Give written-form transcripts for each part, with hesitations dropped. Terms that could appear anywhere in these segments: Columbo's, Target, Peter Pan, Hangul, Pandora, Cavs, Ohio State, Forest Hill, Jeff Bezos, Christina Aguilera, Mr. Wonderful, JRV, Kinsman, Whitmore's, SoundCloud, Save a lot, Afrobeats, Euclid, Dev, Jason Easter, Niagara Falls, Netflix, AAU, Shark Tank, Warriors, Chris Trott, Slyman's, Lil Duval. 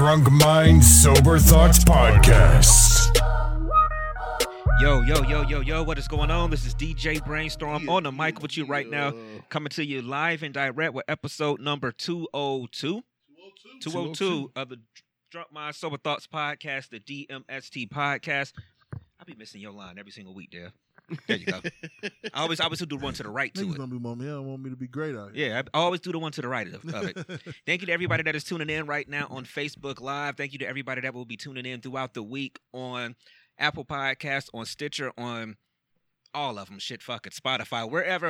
Drunk Mind, Sober Thoughts Podcast. Yo, what is going on? This is DJ Brainstorm on the mic with you right now. Coming to you live and direct with episode number 202. 202 of the Drunk Mind, Sober Thoughts Podcast, the DMST Podcast. I'll be missing your line every single week, Dev. There you go. I always do the one to the right to it. Want me to be great out here. Yeah, I always do the one to the right of it. Thank you to everybody that is tuning in right now on Facebook Live. Thank you to everybody that will be tuning in throughout the week on Apple Podcasts, on Stitcher, on all of them. Shit, fuck it. Spotify, wherever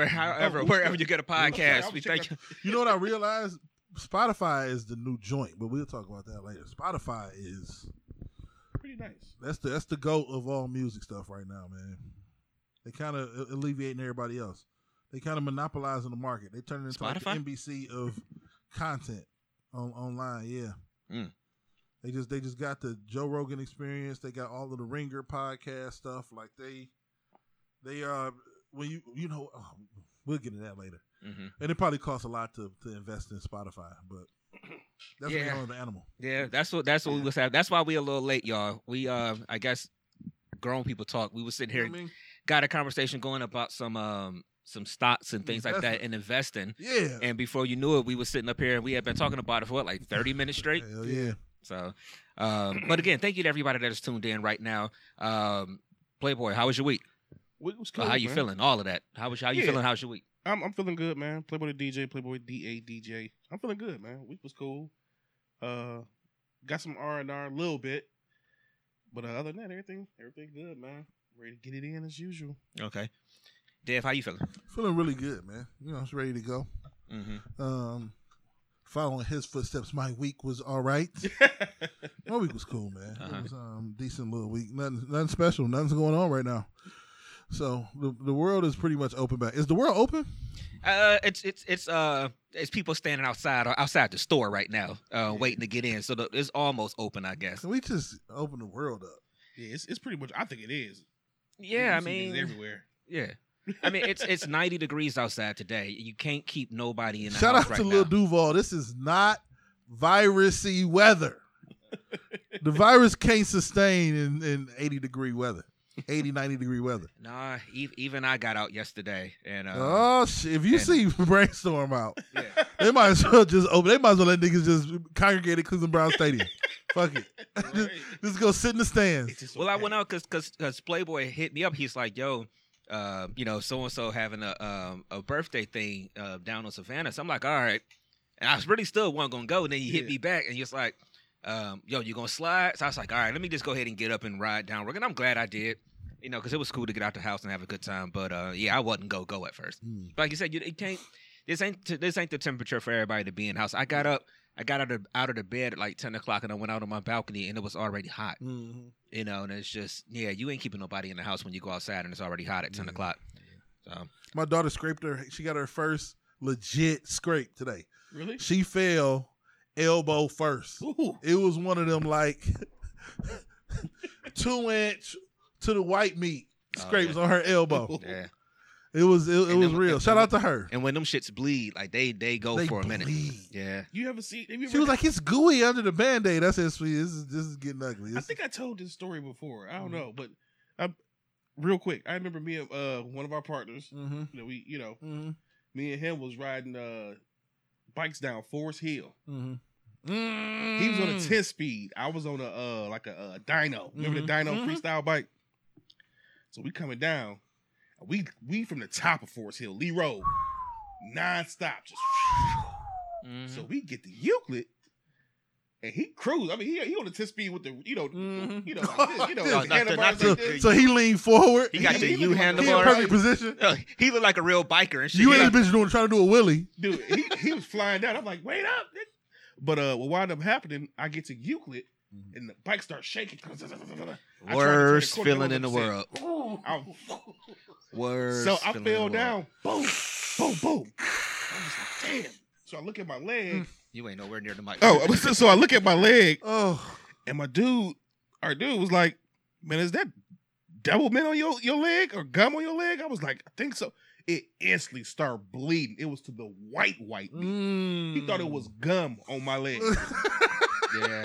you get a podcast. We thank you. You know what I realized? Spotify is the new joint, but we'll talk about that later. Spotify is pretty nice. That's the GOAT of all music stuff right now, man. They kind of alleviating everybody else. They kind of monopolizing the market. They turn it into Spotify? Like the NBC of content online. Yeah, they just got the Joe Rogan Experience. They got all of the Ringer podcast stuff. Like they when you know, we'll get into that later. Mm-hmm. And it probably costs a lot to invest in Spotify, but that's what we're on the animal. Yeah, that's what we was having. That's why we a little late, y'all. We I guess grown people talk. We were sitting here. You know what I mean? Got a conversation going about some stocks and things like that and investing. Yeah. And before you knew it, we were sitting up here and we had been talking about it for like 30 minutes straight. Hell yeah. So, but again, thank you to everybody that is tuned in right now. Playboy, how was your week? It was good. How you feeling? All of that. How you feeling? How's your week? I'm feeling good, man. Playboy the DJ, Playboy DADJ. I'm feeling good, man. Week was cool. Got some R&R a little bit, but other than that, everything good, man. Ready to get it in as usual. Okay. Dev, how you feeling? Feeling really good, man. You know, I was ready to go. Mm-hmm. Following his footsteps, my week was all right. My week was cool, man. Uh-huh. It was decent little week. Nothing special. Nothing's going on right now. So the world is pretty much open back. Is the world open? It's people standing outside the store right now, waiting to get in. So it's almost open, I guess. Can we just open the world up? Yeah, it's pretty much. I think it is. Yeah, I mean, everywhere. Yeah, I mean, it's 90 degrees outside today. You can't keep nobody in the house right now. Shout out to Lil Duval. This is not virusy weather. The virus can't sustain in 80-degree weather, 80, 90-degree weather. Nah, even I got out yesterday, and if you see Brainstorm out, yeah. They might as well just open. They might as well let niggas just congregate at Cleveland Browns Stadium. Fuck it. Right. Just go sit in the stands. Well, okay. I went out because Playboy hit me up. He's like, yo, you know, so-and-so having a birthday thing down on Savannah. So I'm like, all right. And I really still wasn't going to go. And then he hit me back and he's like, yo, you going to slide? So I was like, all right, let me just go ahead and get up and ride down. And I'm glad I did, you know, because it was cool to get out the house and have a good time. But, I wasn't go at first. Mm. But like you said, you can't. This ain't the temperature for everybody to be in the house. I got up. I got out of the bed at like 10 o'clock and I went out on my balcony and it was already hot. Mm-hmm. You know, and it's just, you ain't keeping nobody in the house when you go outside and it's already hot at 10 o'clock. Yeah. So. My daughter scraped her. She got her first legit scrape today. Really? She fell elbow first. Ooh. It was one of them like 2-inch to the white meat scrapes on her elbow. Yeah. It was real. Shout out to her. And when them shits bleed, like they go for a minute. Yeah. You ever see? She was like, it's gooey under the Band-Aid. I said, sweet, this is getting ugly. I think I told this story before. I don't know, but real quick, I remember me and one of our partners. Mm-hmm. Me and him was riding bikes down Forest Hill. Mm-hmm. Mm-hmm. He was on a 10-speed. I was on a dyno. Remember the dyno freestyle bike? So we coming down. We from the top of Forest Hill, Lee Road, nonstop, just. So we get to Euclid, and he cruised. I mean, he on the 10-speed with the like this, so he leaned forward. He got the U handlebar. Perfect position. He looked like a real biker and shit. You ain't bitch trying to do a wheelie, dude. He was flying down. I'm like, wait up. But what wound up happening? I get to Euclid. And the bike starts shaking. Worst feeling in the world. Worst. So I fell down. Boom, boom, boom. I'm just like, damn. So I look at my leg. You ain't nowhere near the mic. Oh, so I look at my leg. Oh, and our dude was like, "Man, is that double mint on your leg or gum on your leg?" I was like, "I think so." It instantly started bleeding. It was to the white meat. He thought it was gum on my leg. Yeah.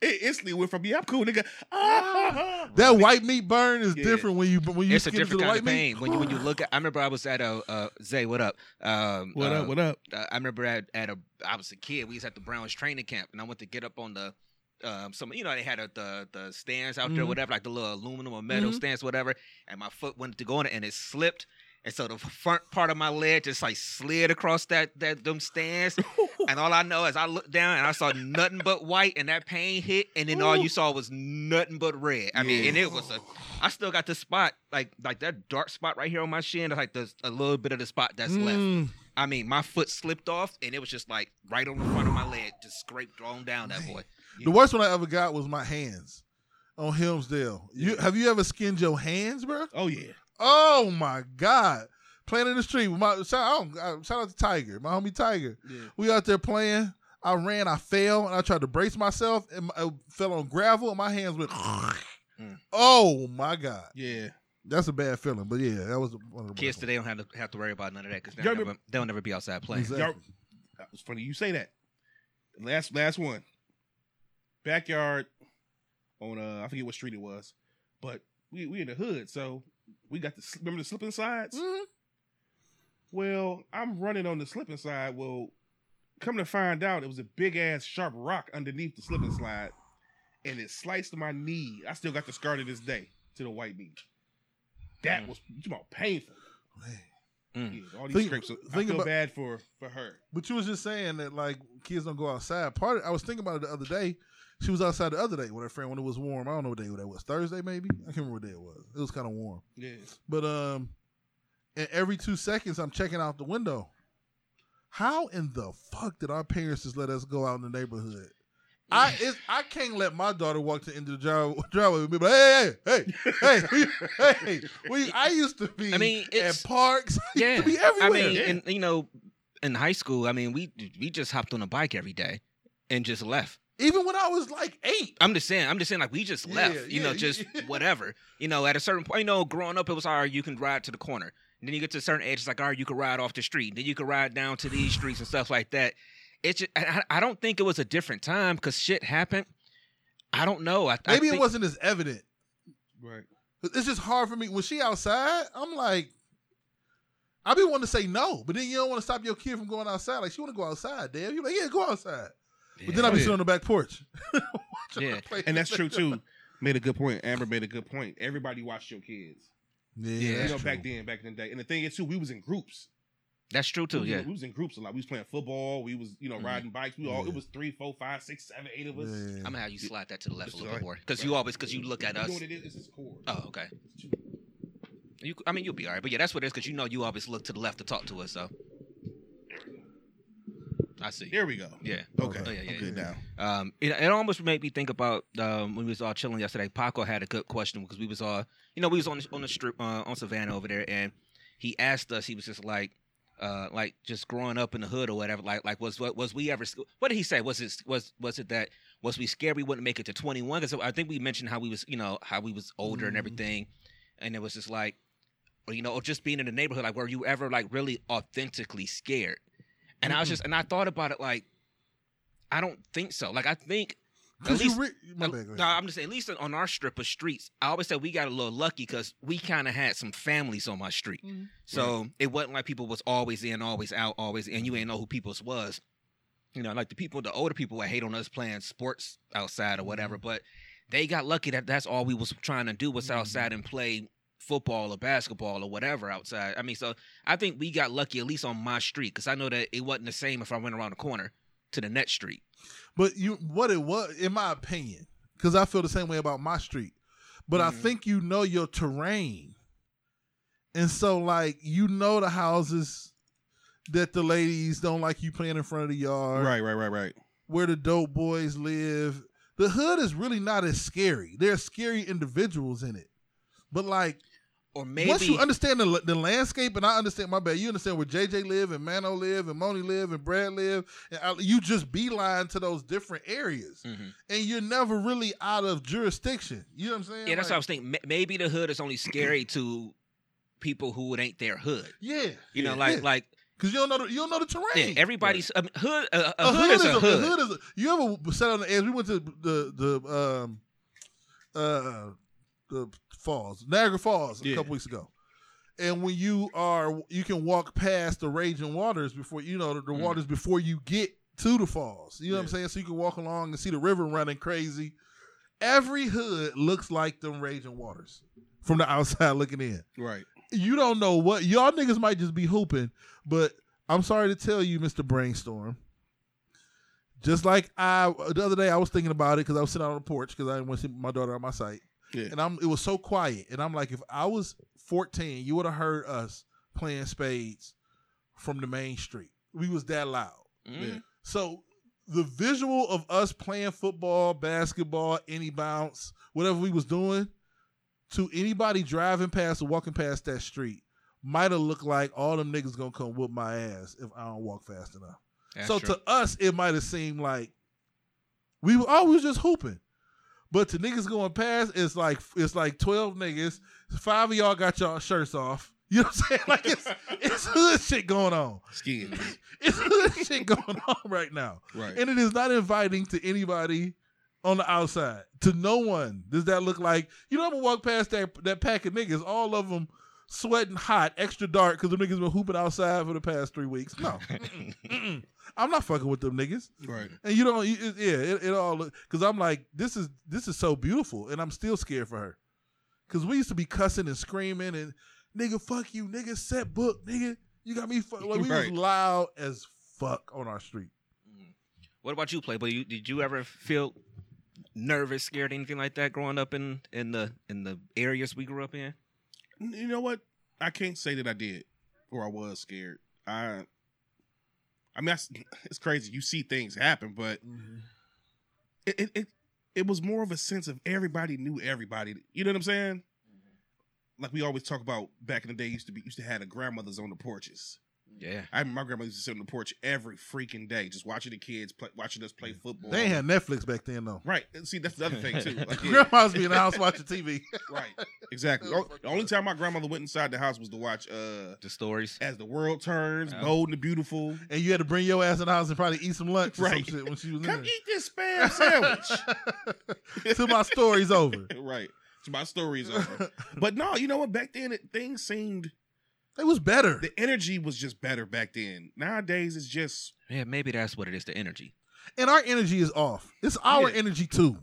It instantly went from, yeah, I'm cool, nigga. Ah, that right. White meat burn is different when you it's skip a different to the kind of pain. When you look at, I remember I was at a Zay, what up? What up? I remember I was a kid. We was at the Browns training camp, and I went to get up on the some, you know, they had the stands out there, whatever, like the little aluminum or metal stands, whatever. And my foot went to go on it, and it slipped. And so the front part of my leg just like slid across them stands. And all I know is I looked down and I saw nothing but white, and that pain hit. And then all you saw was nothing but red. I mean, and it was I still got the spot, like that dark spot right here on my shin. Like there's a little bit of the spot that's left. I mean, my foot slipped off, and it was just like right on the front of my leg, just scraped on down that boy. The worst one I ever got was my hands on Helmsdale. Have you ever skinned your hands, bro? Oh, yeah. Oh my God! Playing in the street with my shout out to Tiger, my homie Tiger. Yeah. We out there playing. I ran, I fell, and I tried to brace myself, and I fell on gravel, and my hands went. Oh my God! Yeah, that's a bad feeling, but yeah, that was one of the kids today don't have to worry about none of that because they'll never be outside playing. Exactly. That was funny you say that. Last one, backyard on I forget what street it was, but we in the hood, so. We got remember the slipping sides? Mm-hmm. Well, I'm running on the slipping side. Well, come to find out, it was a big ass sharp rock underneath the slipping slide, and it sliced my knee. I still got the scar to this day to the white meat. That was painful. Man. Yeah, all these scrapes. I feel bad for her. But you was just saying that like kids don't go outside. I was thinking about it the other day. She was outside the other day with her friend when it was warm. I don't know what day that was. Thursday, maybe? I can't remember what day it was. It was kind of warm. Yeah. But and every 2 seconds, I'm checking out the window. How in the fuck did our parents just let us go out in the neighborhood? I can't let my daughter walk to the end of the driveway with me. But I used to be at parks. I used to be everywhere. I mean, and, you know, in high school, I mean, we just hopped on a bike every day and just left. Even when I was like 8. I'm just saying, like, we just left, whatever. You know, at a certain point, you know, growing up, it was, all right, you can ride to the corner. And then you get to a certain age, it's like, all right, you can ride off the street. And then you can ride down to these streets and stuff like that. It's just, I don't think it was a different time because shit happened. I don't know. Maybe it wasn't as evident. Right. It's just hard for me. When she outside, I'm like, I be wanting to say no. But then you don't want to stop your kid from going outside. Like, she want to go outside, Dave. You're like, yeah, go outside. Yeah. But then I'll be sitting on the back porch. And that's true, too. Made a good point. Amber made a good point. Everybody watched your kids. Yeah. You know, back in the day. And the thing is, too, we was in groups. That's true, too, we was in groups a lot. We was playing football. We was, riding bikes. We all, it was 3, 4, 5, 6, 7, 8 of us. Yeah. I'm going to have you slide that to the left a little bit more. Because you look at us. You know what it is? It's cord. Oh, okay. You'll be all right. But yeah, that's what it is. Because you know you always look to the left to talk to us, so. I see. There we go. Yeah. Okay. Oh, yeah, I'm good now. It almost made me think about when we was all chilling yesterday. Paco had a good question because we was all, we was on the strip on Savannah over there, and he asked us. He was just like just growing up in the hood or whatever. Like was we ever? What did he say? Was we scared we wouldn't make it to 21? Because I think we mentioned how we was, how we was older and everything, and it was just like, or just being in the neighborhood. Like, were you ever like really authentically scared? And I was just, and I thought about it like, I don't think so. Like, I think, at least, I'm just saying, at least on our strip of streets, I always said we got a little lucky because we kind of had some families on my street. Mm-hmm. So it wasn't like people was always in, always out, always in. You ain't know who people's was. You know, like the older people would hate on us playing sports outside or whatever, but they got lucky that that's all we was trying to do was outside and play football or basketball or whatever outside. I mean, so I think we got lucky, at least on my street, because I know that it wasn't the same if I went around the corner to the next street. But what it was, in my opinion, because I feel the same way about my street, but I think your terrain. And so, like, the houses that the ladies don't like you playing in front of the yard. Right. Where the dope boys live. The hood is really not as scary. There are scary individuals in it. But, like, or maybe once you understand the landscape, and I understand, my bad, you understand where JJ live and Mano live and Moni live and Brad live, and you just beeline to those different areas, and you're never really out of jurisdiction. You know what I'm saying? Yeah, that's what I was thinking. Maybe the hood is only scary to people who it ain't their hood. Yeah, you know, like Because you don't know the terrain. Yeah, everybody's a hood is a hood. You ever sat on the edge? We went to the falls, Niagara Falls, a couple weeks ago. And when you can walk past the raging waters before the waters before you get to the falls. You know what I'm saying? So you can walk along and see the river running crazy. Every hood looks like them raging waters from the outside looking in. Right. You don't know what y'all niggas might just be hooping, but I'm sorry to tell you, Mr. Brainstorm. Just like the other day, I was thinking about it because I was sitting out on the porch because I didn't want to see my daughter on my site, and it was so quiet. And I'm like, if I was 14, you would have heard us playing spades from the main street. We was that loud. Mm-hmm. Yeah. So the visual of us playing football, basketball, any bounce, whatever we was doing, to anybody driving past or walking past that street, might have looked like all them niggas gonna come whoop my ass if I don't walk fast enough. That's so true. To us, it might have seemed like we were always just hooping. But to niggas going past, it's like 12 niggas. 5 of y'all got y'all shirts off. You know what I'm saying? Like it's hood shit going on. Skin. It's hood shit going on right now. Right. And it is not inviting to anybody on the outside. To no one does that look like. You know, I'm gonna walk past that pack of niggas, all of them sweating hot, extra dark, because the niggas been hooping outside for the past 3 weeks. No. I'm not fucking with them niggas. Right. And you don't, it all, because I'm like, this is so beautiful, and I'm still scared for her. Because we used to be cussing and screaming, and nigga, fuck you, nigga, set book, nigga. You got me fucked. Like, we was loud as fuck on our street. What about you, Playboy? Did you ever feel nervous, scared, anything like that growing up in the areas we grew up in? You know what? I can't say that I did or I was scared. It's crazy. You see things happen, but it was more of a sense of everybody knew everybody. You know what I'm saying? Mm-hmm. Like we always talk about back in the day, used to have the grandmothers on the porches. Yeah, I remember my grandmother used to sit on the porch every freaking day, just watching the kids play, watching us play football. They had Netflix back then, though. Right. See, that's the other thing too. Like, grandma's be in the house watching TV. Right. Exactly. The only time my grandmother went inside the house was to watch the stories, As the World Turns, Bold and the Beautiful. And you had to bring your ass in the house and probably eat some lunch, or some shit when she was in there. Come eat this spam sandwich. Till my story's over. Right. Till my story's over. But no, you know what? Back then, things seemed. It was better. The energy was just better back then. Nowadays, it's just... Yeah, maybe that's what it is, the energy. And our energy is off. It's our energy, too.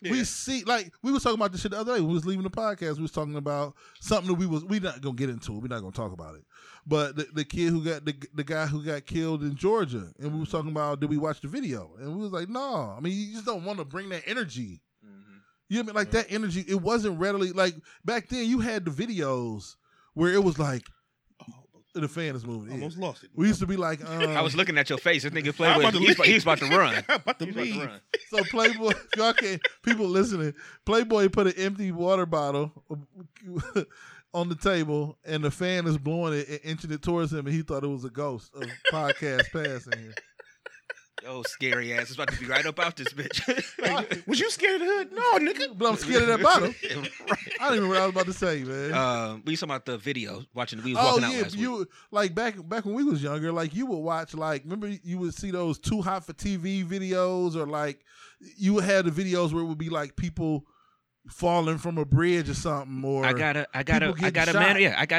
Yeah. We see... Like, we was talking about this shit the other day. We was leaving the podcast. We was talking about something that we're not going to get into. We're not going to talk about it. But the kid who got... The guy who got killed in Georgia. And we was talking about, did we watch the video? And we was like, no. I mean, you just don't want to bring that energy. Mm-hmm. You know what I mean? Like, that energy, it wasn't readily... Like, back then, you had the videos where it was like... The fan is moving. Almost lost it. We used to be like, I was looking at your face. This nigga Playboy, he's about to run. About to run. So Playboy, y'all can't. People listening, Playboy put an empty water bottle on the table, and the fan is blowing it and inching it towards him, and he thought it was a ghost of podcast passing here. Yo, scary ass! It's about to be right up out this bitch. Was you scared of the hood? No, nigga. But I'm scared of that bottle. Right. I didn't even know what I was about to say, man. We talking about the video, watching. We was walking out last week. Like back when we was younger, like you would watch, like remember you would see those Too Hot for TV videos, or like you had the videos where it would be like people falling from a bridge or something. Or I got a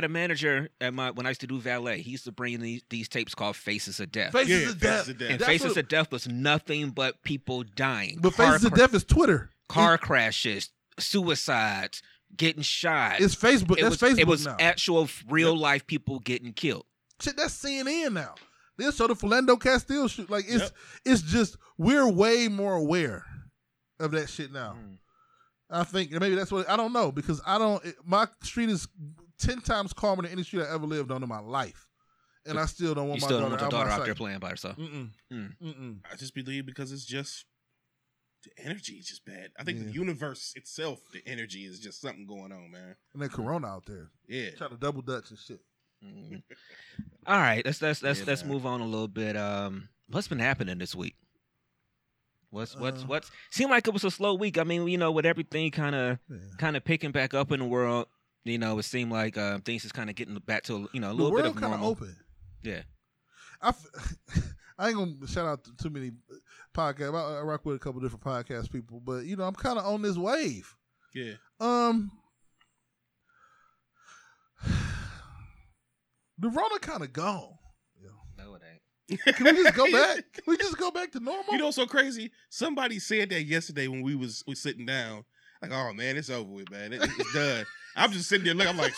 manager at when I used to do valet. He used to bring these tapes called Faces of Death. Faces of Death. And Faces of Death was nothing but people dying. But Faces of Death is Twitter. Car crashes, suicides, getting shot. It's Facebook. That's Facebook. It was now. Actual real life people getting killed. Shit, that's CNN now. They'll show the Philando Castile shoot. Like it's just we're way more aware of that shit now. Mm. I think maybe that's what I don't know because my street is 10 times calmer than any street I ever lived on in my life, and I still don't want my daughter out there playing by herself. I just believe because it's just the energy is just bad. I think the universe itself, the energy is just something going on, man. And that Corona out there, trying to double dutch and shit. Mm. All right, let's move on a little bit. What's been happening this week? What's seemed like it was a slow week. I mean, with everything kind of picking back up in the world, it seemed like things is kind of getting back to a little bit of normal. The world kind of open. Yeah. I ain't going to shout out to too many podcasts. I rock with a couple different podcast people, but, you know, I'm kind of on this wave. Yeah. The Rona kind of gone. Yeah. No, it ain't. Can we just go back? Can we just go back to normal? You know what's so crazy? Somebody said that yesterday when we sitting down. Like, oh, man, it's over with, man. It's done. I'm just sitting there looking. I'm like,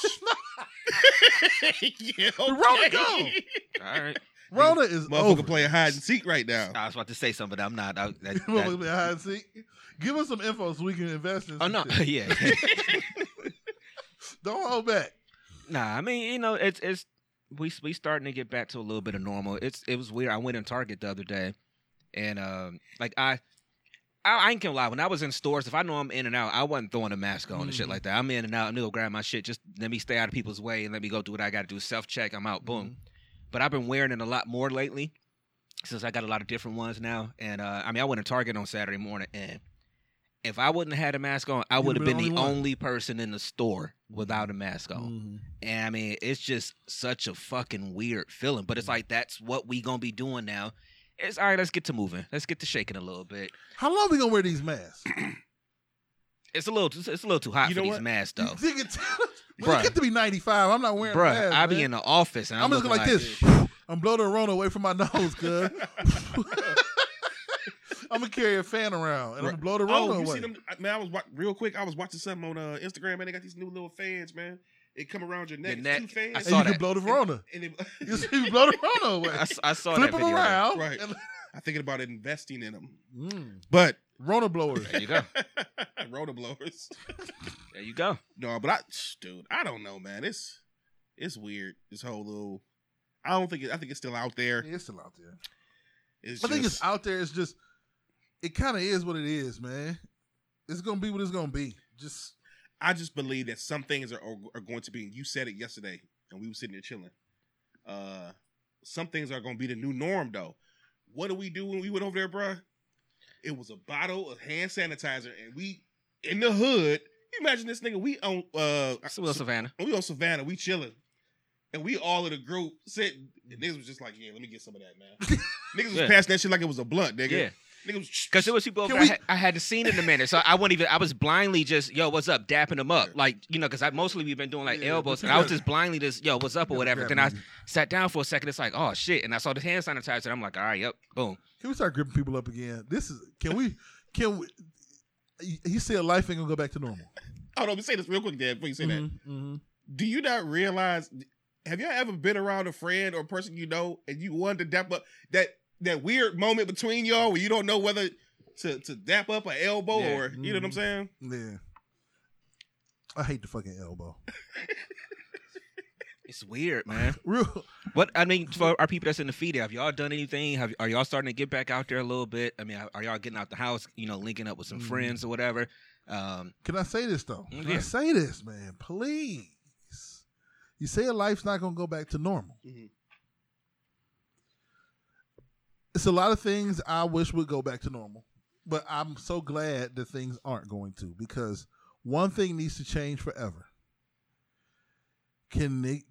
yeah, okay. The Rona gone. All right. Rona is motherfucker over. Motherfucker playing hide and seek right now. I was about to say something, but I'm not. Hide and seek? Give us some info so we can invest in some shit. Yeah. Don't hold back. Nah, I mean, you know, it's we starting to get back to a little bit of normal. It was weird. I went in Target the other day, and like I ain't gonna lie. When I was in stores, if I know I'm in and out, I wasn't throwing a mask on and shit like that. I'm in and out. I'm gonna go grab my shit. Just let me stay out of people's way and let me go do what I got to do. Self check. I'm out. Boom. But I've been wearing it a lot more lately, since I got a lot of different ones now. And I mean, I went to Target on Saturday morning, and if I wouldn't have had a mask on, I would have been the only person in the store without a mask on. Mm-hmm. And I mean, it's just such a fucking weird feeling. But it's like, that's what we going to be doing now. It's all right, let's get to moving. Let's get to shaking a little bit. How long we going to wear these masks? It's a little too hot for these masks, though. When it get to be 95, I'm not wearing a mask. I be in the office, and I'm just like this. I'm blowing the Rona away from my nose, cuz. I'm gonna carry a fan around and I'm gonna blow the Rona away. See them, man, I was watching something on Instagram, man. They got these new little fans, man. They come around your neck. Two fans. I saw and you that. Can blow the Rona. You blow the Rona away. I saw Flip that video. Flip them around. Right. I'm thinking about investing in them. But Rona blowers. There you go. Rona blowers. There you go. No, but I don't know, man. It's weird. This whole little. I think it's still out there. Yeah, it's still out there. I think it's out there. It's just. It kind of is what it is, man. It's going to be what it's going to be. I just believe that some things are going to be, and you said it yesterday, and we were sitting there chilling. Some things are going to be the new norm, though. What do we do when we went over there, bro? It was a bottle of hand sanitizer, and we, in the hood, you imagine this nigga, we on Savannah. We on Savannah, we chilling. And we all in the group sitting, and niggas was just like, yeah, let me get some of that, man. Niggas was passing that shit like it was a blunt, nigga. Yeah. Because there was people over I hadn't seen in a minute, so I wouldn't even. I was blindly just, yo, what's up, dapping them up, like, you know, because I mostly we've been doing like elbows, and I was just blindly just, yo, what's up or whatever. Then I sat down for a second. It's like, oh shit, and I saw the hand sanitizer. And I'm like, all right, yep, boom. Can we start gripping people up again? Can we? You said life ain't gonna go back to normal. Hold on, let me say this real quick, Dad, before you say that. Mm-hmm. Do you not realize? Have y'all ever been around a friend or a person you know, and you wanted to dap up that weird moment between y'all where you don't know whether to dap up an elbow or, you know what I'm saying? Yeah. I hate the fucking elbow. It's weird, man. Real. But, I mean, for our people that's in the feed, have y'all done anything? Are y'all starting to get back out there a little bit? I mean, are y'all getting out the house, you know, linking up with some friends or whatever? Can I say this, though? Can I say this, man? Please. You say life's not going to go back to normal. Mm-hmm. It's a lot of things I wish would go back to normal, but I'm so glad that things aren't going to, because one thing needs to change forever. The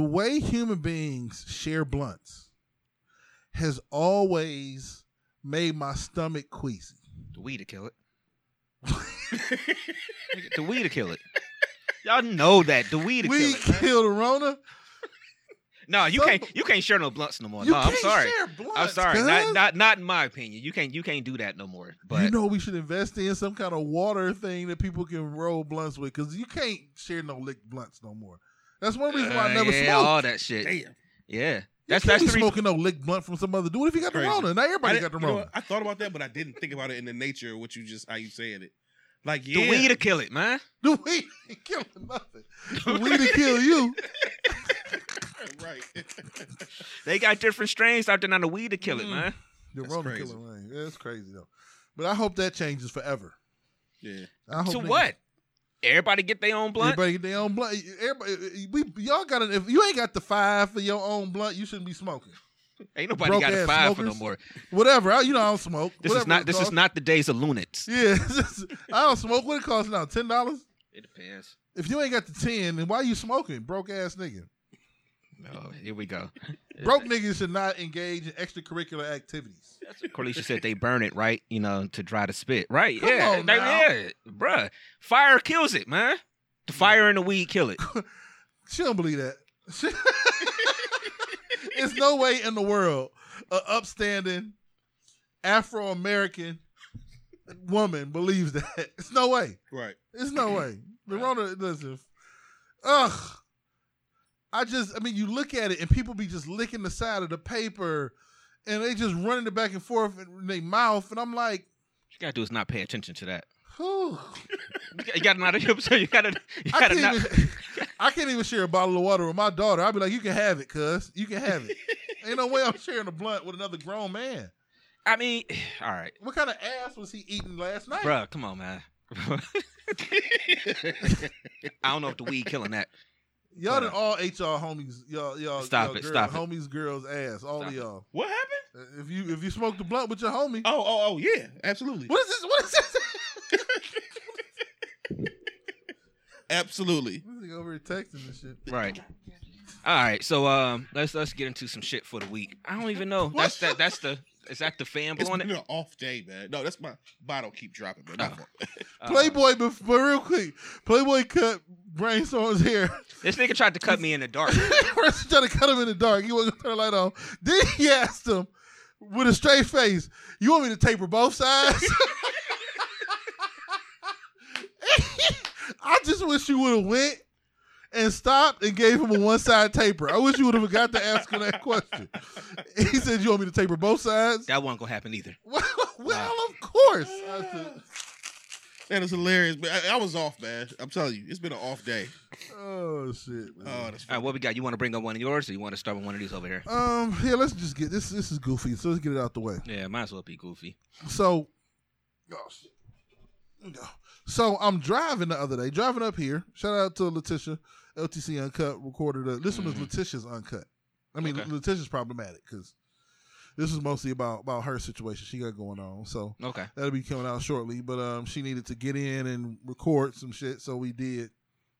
way human beings share blunts has always made my stomach queasy. The weed to kill it. The weed to kill it. Y'all know that. The weed to kill it. We kill the Rona. No, you can't share no blunts no more. No, I'm sorry. Share blunts, I'm sorry. Not in my opinion. You can't do that no more. But you know, we should invest in some kind of water thing that people can roll blunts with, because you can't share no licked blunts no more. That's one reason why I never smoked. Yeah, all that shit. Damn. Yeah. That's the smoking no licked blunt from some other dude if you got the Rona. Now everybody got the Rona. You know, I thought about that, but I didn't think about it in the nature of what you just how you said it. Like, yeah. The weed to kill it, man. The weed to kill nothing. The weed to kill you. Right. They got different strains out there on the weed to kill it, man. The Rona killer, man. Yeah, it's crazy, though. But I hope that changes forever. Yeah. What? Everybody get their own blunt? Everybody get their own blunt. Y'all got if you ain't got the $5 for your own blunt, you shouldn't be smoking. Ain't nobody broke got a $5 smokers for no more. Whatever. I don't smoke. This is not the days of lunatics. Yeah. I don't smoke. What it costs now? $10? It depends. If you ain't got the $10, then why you smoking? Broke ass nigga. Oh, here we go. Broke niggas should not engage in extracurricular activities. That's what Carlicia said. They burn it, right? You know, to dry the spit, right? Come yeah, on now. Yeah, bruh. Fire kills it, man. The fire and the weed kill it. She don't believe that. There's no way in the world an upstanding Afro-American woman believes that. It's no way. Right. It's no way. The Rona, listen. Ugh. I mean, you look at it and people be just licking the side of the paper and they just running it back and forth in their mouth. And I'm like, what you got to do is not pay attention to that. You got to not. I can't even share a bottle of water with my daughter. I'd be like, you can have it, cuz. You can have it. Ain't no way I'm sharing a blunt with another grown man. I mean, all right. What kind of ass was he eating last night? Bruh, come on, man. I don't know if the weed killing that. Y'all done all ate y'all homies, y'all stop y'all it, girls, stop homies, it. Girls, ass, all stop of y'all. It. What happened? If you smoked the blunt with your homie. Oh, yeah, absolutely. What is this? Absolutely. This nigga over here texting and shit. Right. All right, so let's get into some shit for the week. I don't even know. Is that the fan blowing it? It's been an off day, man. No, that's my bottle keep dropping, man. Playboy, but real quick, Playboy cut Brainstorm's hair. This nigga tried to cut me in the dark. First, he tried to cut him in the dark. He wasn't going to turn the light on. Then he asked him with a straight face, "You want me to taper both sides?" I just wish you would have went and stopped and gave him a one-side taper. I wish you would have forgot to ask him that question. He said, "You want me to taper both sides?" That wasn't going to happen either. Well, of course. That is hilarious. But I was off, man. I'm telling you, it's been an off day. Oh, shit, man. Oh, that's funny. All right, what we got? You want to bring up one of yours or you want to start with one of these over here? Yeah, let's just get this. This is goofy, so let's get it out the way. Yeah, might as well be goofy. So, oh, shit. No. So I'm driving the other day, driving up here. Shout out to Letitia, LTC Uncut recorded. This one was Letitia's Uncut. I mean, okay. Letitia's problematic because this was mostly about her situation she got going on. So that'll be coming out shortly. But she needed to get in and record some shit, so we did.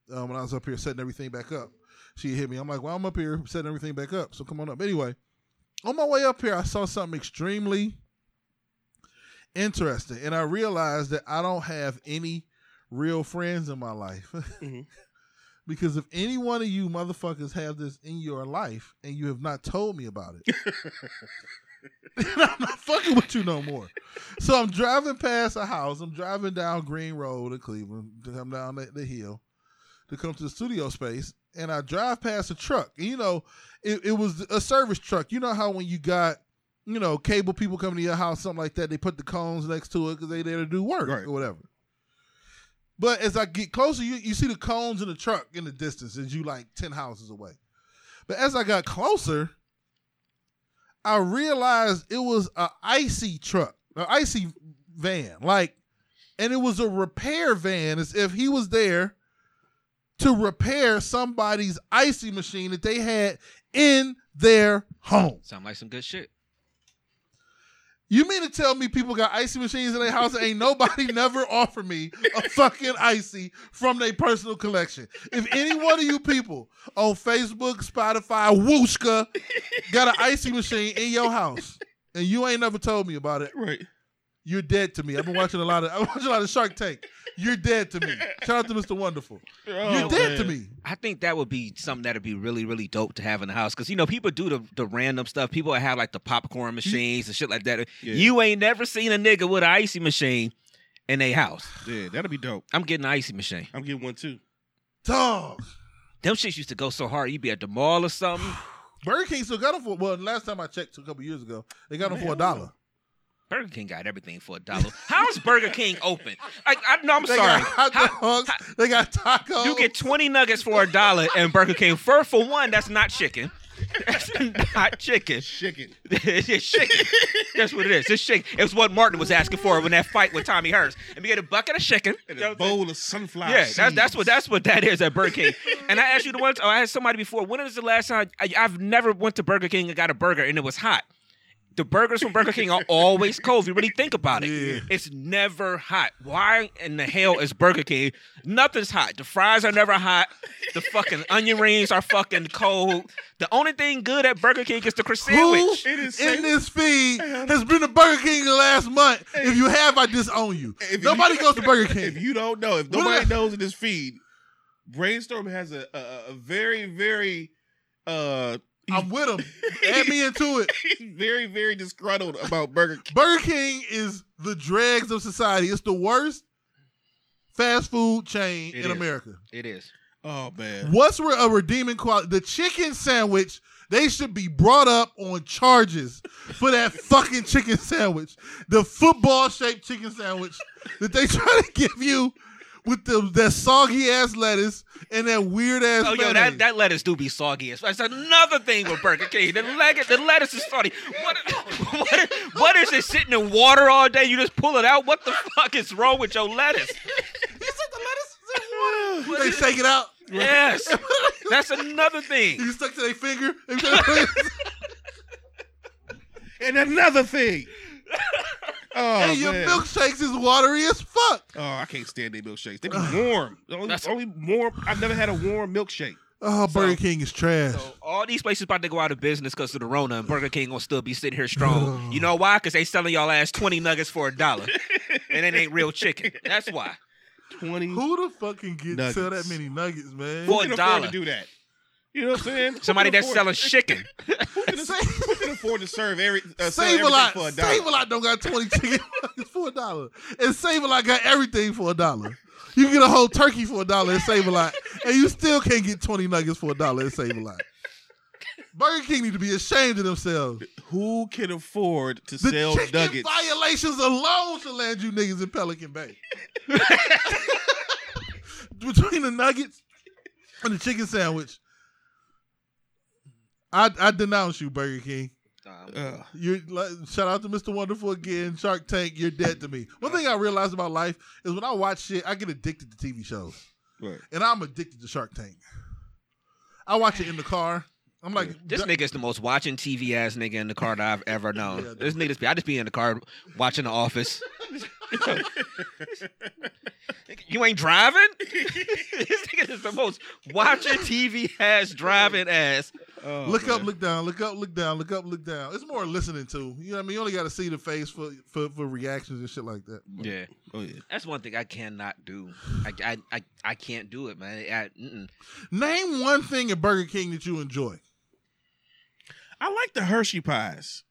When I was up here setting everything back up, she hit me. I'm like, well, I'm up here setting everything back up, so come on up. Anyway, on my way up here, I saw something extremely interesting, and I realized that I don't have any real friends in my life. Mm-hmm. Because if any one of you motherfuckers have this in your life and you have not told me about it, then I'm not fucking with you no more. So I'm driving past a house. I'm driving down Green Road in Cleveland to come down the hill to come to the studio space, and I drive past a truck. And, you know, it was a service truck. You know how when you got, you know, cable people coming to your house, something like that, they put the cones next to it because they're there to do work or whatever. But as I get closer, you see the cones in the truck in the distance as you like 10 houses away. But as I got closer, I realized it was an icy van. And it was a repair van, as if he was there to repair somebody's icy machine that they had in their home. Sound like some good shit. You mean to tell me people got icy machines in their house and ain't nobody never offered me a fucking icy from their personal collection? If any one of you people on Facebook, Spotify, Wooshka got an icy machine in your house and you ain't never told me about it, right? You're dead to me. I've been watching a lot of Shark Tank. You're dead to me. Shout out to Mr. Wonderful. You're dead to me. I think that would be something that would be really, really dope to have in the house. Because, you know, people do the random stuff. People have, like, the popcorn machines and shit like that. Yeah. You ain't never seen a nigga with an icy machine in their house. Yeah, that'd be dope. I'm getting an icy machine. I'm getting one, too. Dog. Them shits used to go so hard. You'd be at the mall or something. Burger King still got them for, well, last time I checked a couple years ago, they got them for $1. Burger King got everything for $1. How's Burger King open? I'm sorry. They got tacos. You get 20 nuggets for $1 and Burger King. For one, that's not chicken. That's not chicken. Chicken. It's chicken. That's what it is. It's chicken. It was what Martin was asking for when that fight with Tommy Hearns. And we get a bucket of chicken and a bowl of sunflower seeds. Yeah, that's what that is at Burger King. And I asked you the one. I asked somebody before. When is the last time I've never went to Burger King and got a burger and it was hot? The burgers from Burger King are always cold. If you really think about it, it's never hot. Why in the hell is Burger King? Nothing's hot. The fries are never hot. The fucking onion rings are fucking cold. The only thing good at Burger King is the croissant sandwich. Who in this feed has been to Burger King in the last month? If you have, I disown you. Nobody goes to Burger King. If you don't know, if nobody knows in this feed, Brainstorm has a very, very... I'm with him. Add me into it. He's very, very disgruntled about Burger King. Burger King is the dregs of society. It's the worst fast food chain in America. It is. Oh, man. What's a redeeming quality? The chicken sandwich, they should be brought up on charges for that fucking chicken sandwich. The football-shaped chicken sandwich that they try to give you. With that soggy-ass lettuce and that weird-ass lettuce. Oh, yo, that lettuce do be soggy-ass. That's another thing with Burger King. The lettuce is soggy. What is it sitting in water all day? You just pull it out? What the fuck is wrong with your lettuce? You said the lettuce is in water. What they shake it out? Yes. That's another thing. You stuck to their finger? And another thing. Oh, and your milkshakes is watery as fuck. Oh, I can't stand their milkshakes. They be warm. Only warm. I've never had a warm milkshake. Oh, Burger King is trash. So all these places about to go out of business because of the Rona, and Burger King gonna still be sitting here strong. You know why? Because they selling y'all ass 20 nuggets for $1, and it ain't real chicken. That's why. 20. Who the fuck can sell that many nuggets, man? For $1 to do that. You know what I'm saying? Somebody that's selling chicken. Who can afford to serve Save a lot. For $1? Save a lot don't got 20 chicken nuggets for $1, and Save a lot got everything for $1. You can get a whole turkey for $1 and Save a lot, and you still can't get 20 nuggets for $1 and Save a lot. Burger King need to be ashamed of themselves. Who can afford to sell nuggets? The chicken violations alone should land you niggas in Pelican Bay. Between the nuggets and the chicken sandwich. I denounce you, Burger King. Shout out to Mr. Wonderful again, Shark Tank, you're dead to me. One thing I realized about life is when I watch shit, I get addicted to TV shows. Right. And I'm addicted to Shark Tank. I watch it in the car. I'm like... This nigga's the most watching TV-ass nigga in the car that I've ever known. Yeah, this nigga's... I just be in the car watching The Office. You ain't driving? This nigga is the most watching TV-ass driving ass. Oh, look up, look down, look up, look down, look up, look down. It's more listening to. You know what I mean? You only got to see the face for reactions and shit like that. Yeah. Oh, yeah. That's one thing I cannot do. I can't do it, man. Name one thing at Burger King that you enjoy. I like the Hershey pies.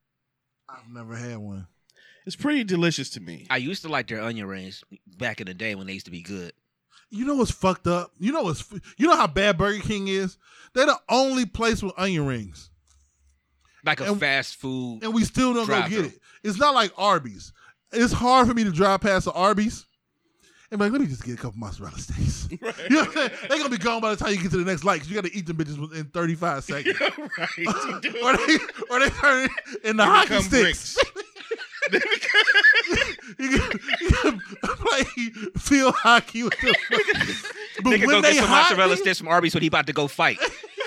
I've never had one. It's pretty delicious to me. I used to like their onion rings back in the day when they used to be good. You know what's fucked up? You know how bad Burger King is? They're the only place with onion rings. Like a fast food drive-thru. And we still don't go get it. It's not like Arby's. It's hard for me to drive past the Arby's and be like, let me just get a couple mozzarella steaks. Right. You know what I'm saying? They're going to be gone by the time you get to the next light because you got to eat them bitches within 35 seconds. Yeah, right. You do. Or they turn into hockey sticks. You can play field hockey with them. But nigga go get some mozzarella sticks from Arby's when he about to go fight.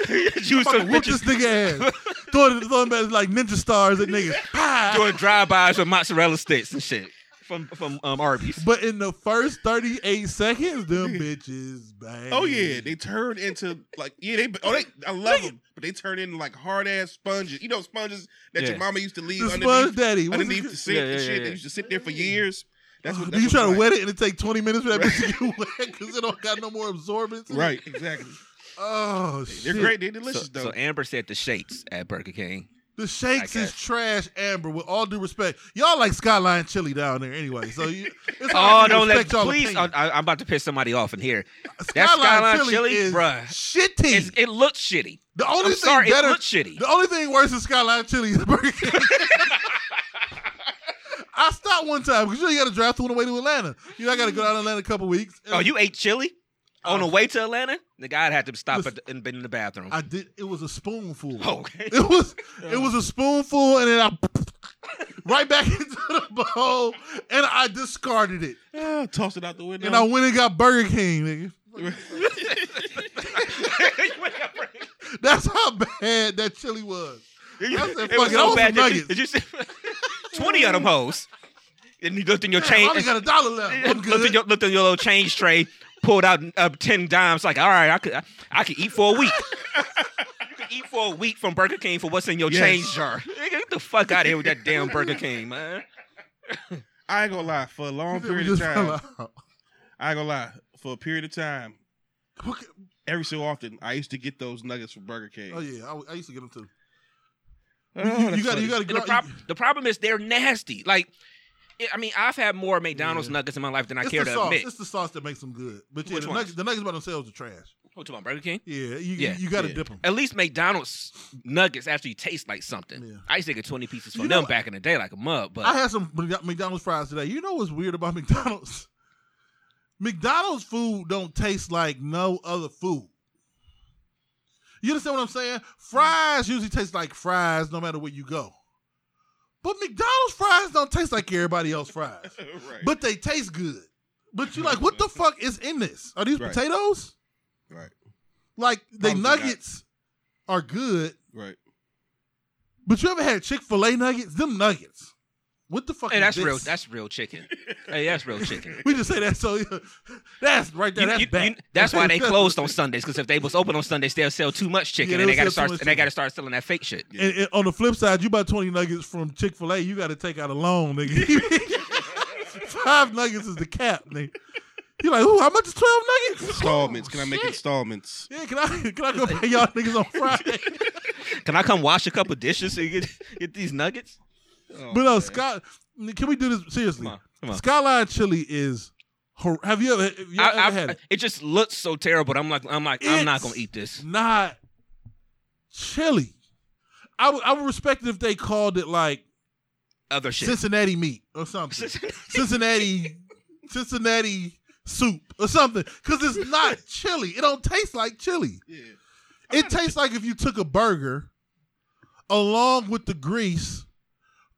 You fucking whoop this nigga ass. Throwing back like ninja stars at niggas. Doing drive-bys with mozzarella sticks and shit from Arby's. But in the first 38 seconds, them bitches bang. Oh yeah, they turn into like I love them, but they turn into like hard ass sponges. You know sponges that your mama used to leave the sponge daddy underneath the sink and shit. They used to sit there for years. That's you try to wet it and it take 20 minutes for that bitch to get wet because it don't got no more absorbance. Right, exactly. Oh, shit. They're great. They're delicious though. So Amber said the shakes at Burger King. The shakes is trash, Amber. With all due respect, y'all like Skyline Chili down there anyway. So it's hard to respect y'all. Please, I'm about to piss somebody off in here. That Skyline Chili is shitty. It looks shitty. It looks shitty. The only thing worse than Skyline Chili is Burger King. I stopped one time because you got to drive through on the way to Atlanta. You know, I got to go down to Atlanta a couple weeks. Oh, you ate chili on the way to Atlanta? The guy had to stop and been in the bathroom. I did. It was a spoonful. Oh, okay. It was a spoonful, and then I right back into the bowl, and I discarded it. Tossed it out the window. And I went and got Burger King, nigga. That's how bad that chili was. It was so bad. Did you see 20 of them hoes? And you looked in your change. I only got $1 left. Looked in your little change tray. Pulled out 10 dimes. Like, all right, I could eat for a week. You could eat for a week from Burger King for what's in your change jar. Nigga, get the fuck out of here with that damn Burger King, man. I ain't gonna lie. For a long period of time, every so often, I used to get those nuggets from Burger King. Oh yeah, I used to get them too. You gotta go. The problem is they're nasty. Like, I mean, I've had more McDonald's nuggets in my life than I care to admit. It's the sauce that makes them good. But yeah, the nuggets by themselves are trash. Oh, to my Burger King? Yeah, you got to dip them. At least McDonald's nuggets actually taste like something. Yeah. I used to get 20 pieces from them back in the day like a mug. But I had some McDonald's fries today. You know what's weird about McDonald's? McDonald's food don't taste like no other food. You understand what I'm saying? Fries usually taste like fries no matter where you go. But McDonald's fries don't taste like everybody else's fries. Right. But they taste good. But you're like, what the fuck is in this? Are these potatoes? Right. Like, the nuggets are good. Right. But you ever had Chick-fil-A nuggets? Them nuggets. What the fuck? Hey, that's real. That's real chicken. Hey, that's real chicken. We just say that so that's right there. That's why they closed on Sundays, because if they was open on Sundays, they'll sell too much chicken, and they got to start selling that fake shit. Yeah. And on the flip side, you buy 20 nuggets from Chick-fil-A, you got to take out a loan, nigga. 5 nuggets is the cap, nigga. You're like, ooh, how much is 12 nuggets? Installments. Can I make installments? Yeah, can I go pay y'all niggas on Friday? Can I come wash a couple dishes so you get these nuggets? Oh, but no, Scott, can we do this seriously? Come on. Skyline chili is. Have you ever had it? It just looks so terrible. I'm like, it's I'm not gonna eat this. Not chili. I would respect it if they called it like other shit, Cincinnati meat or something, Cincinnati soup or something, because it's not chili. It don't taste like chili. Yeah. It tastes like if you took a burger, along with the grease,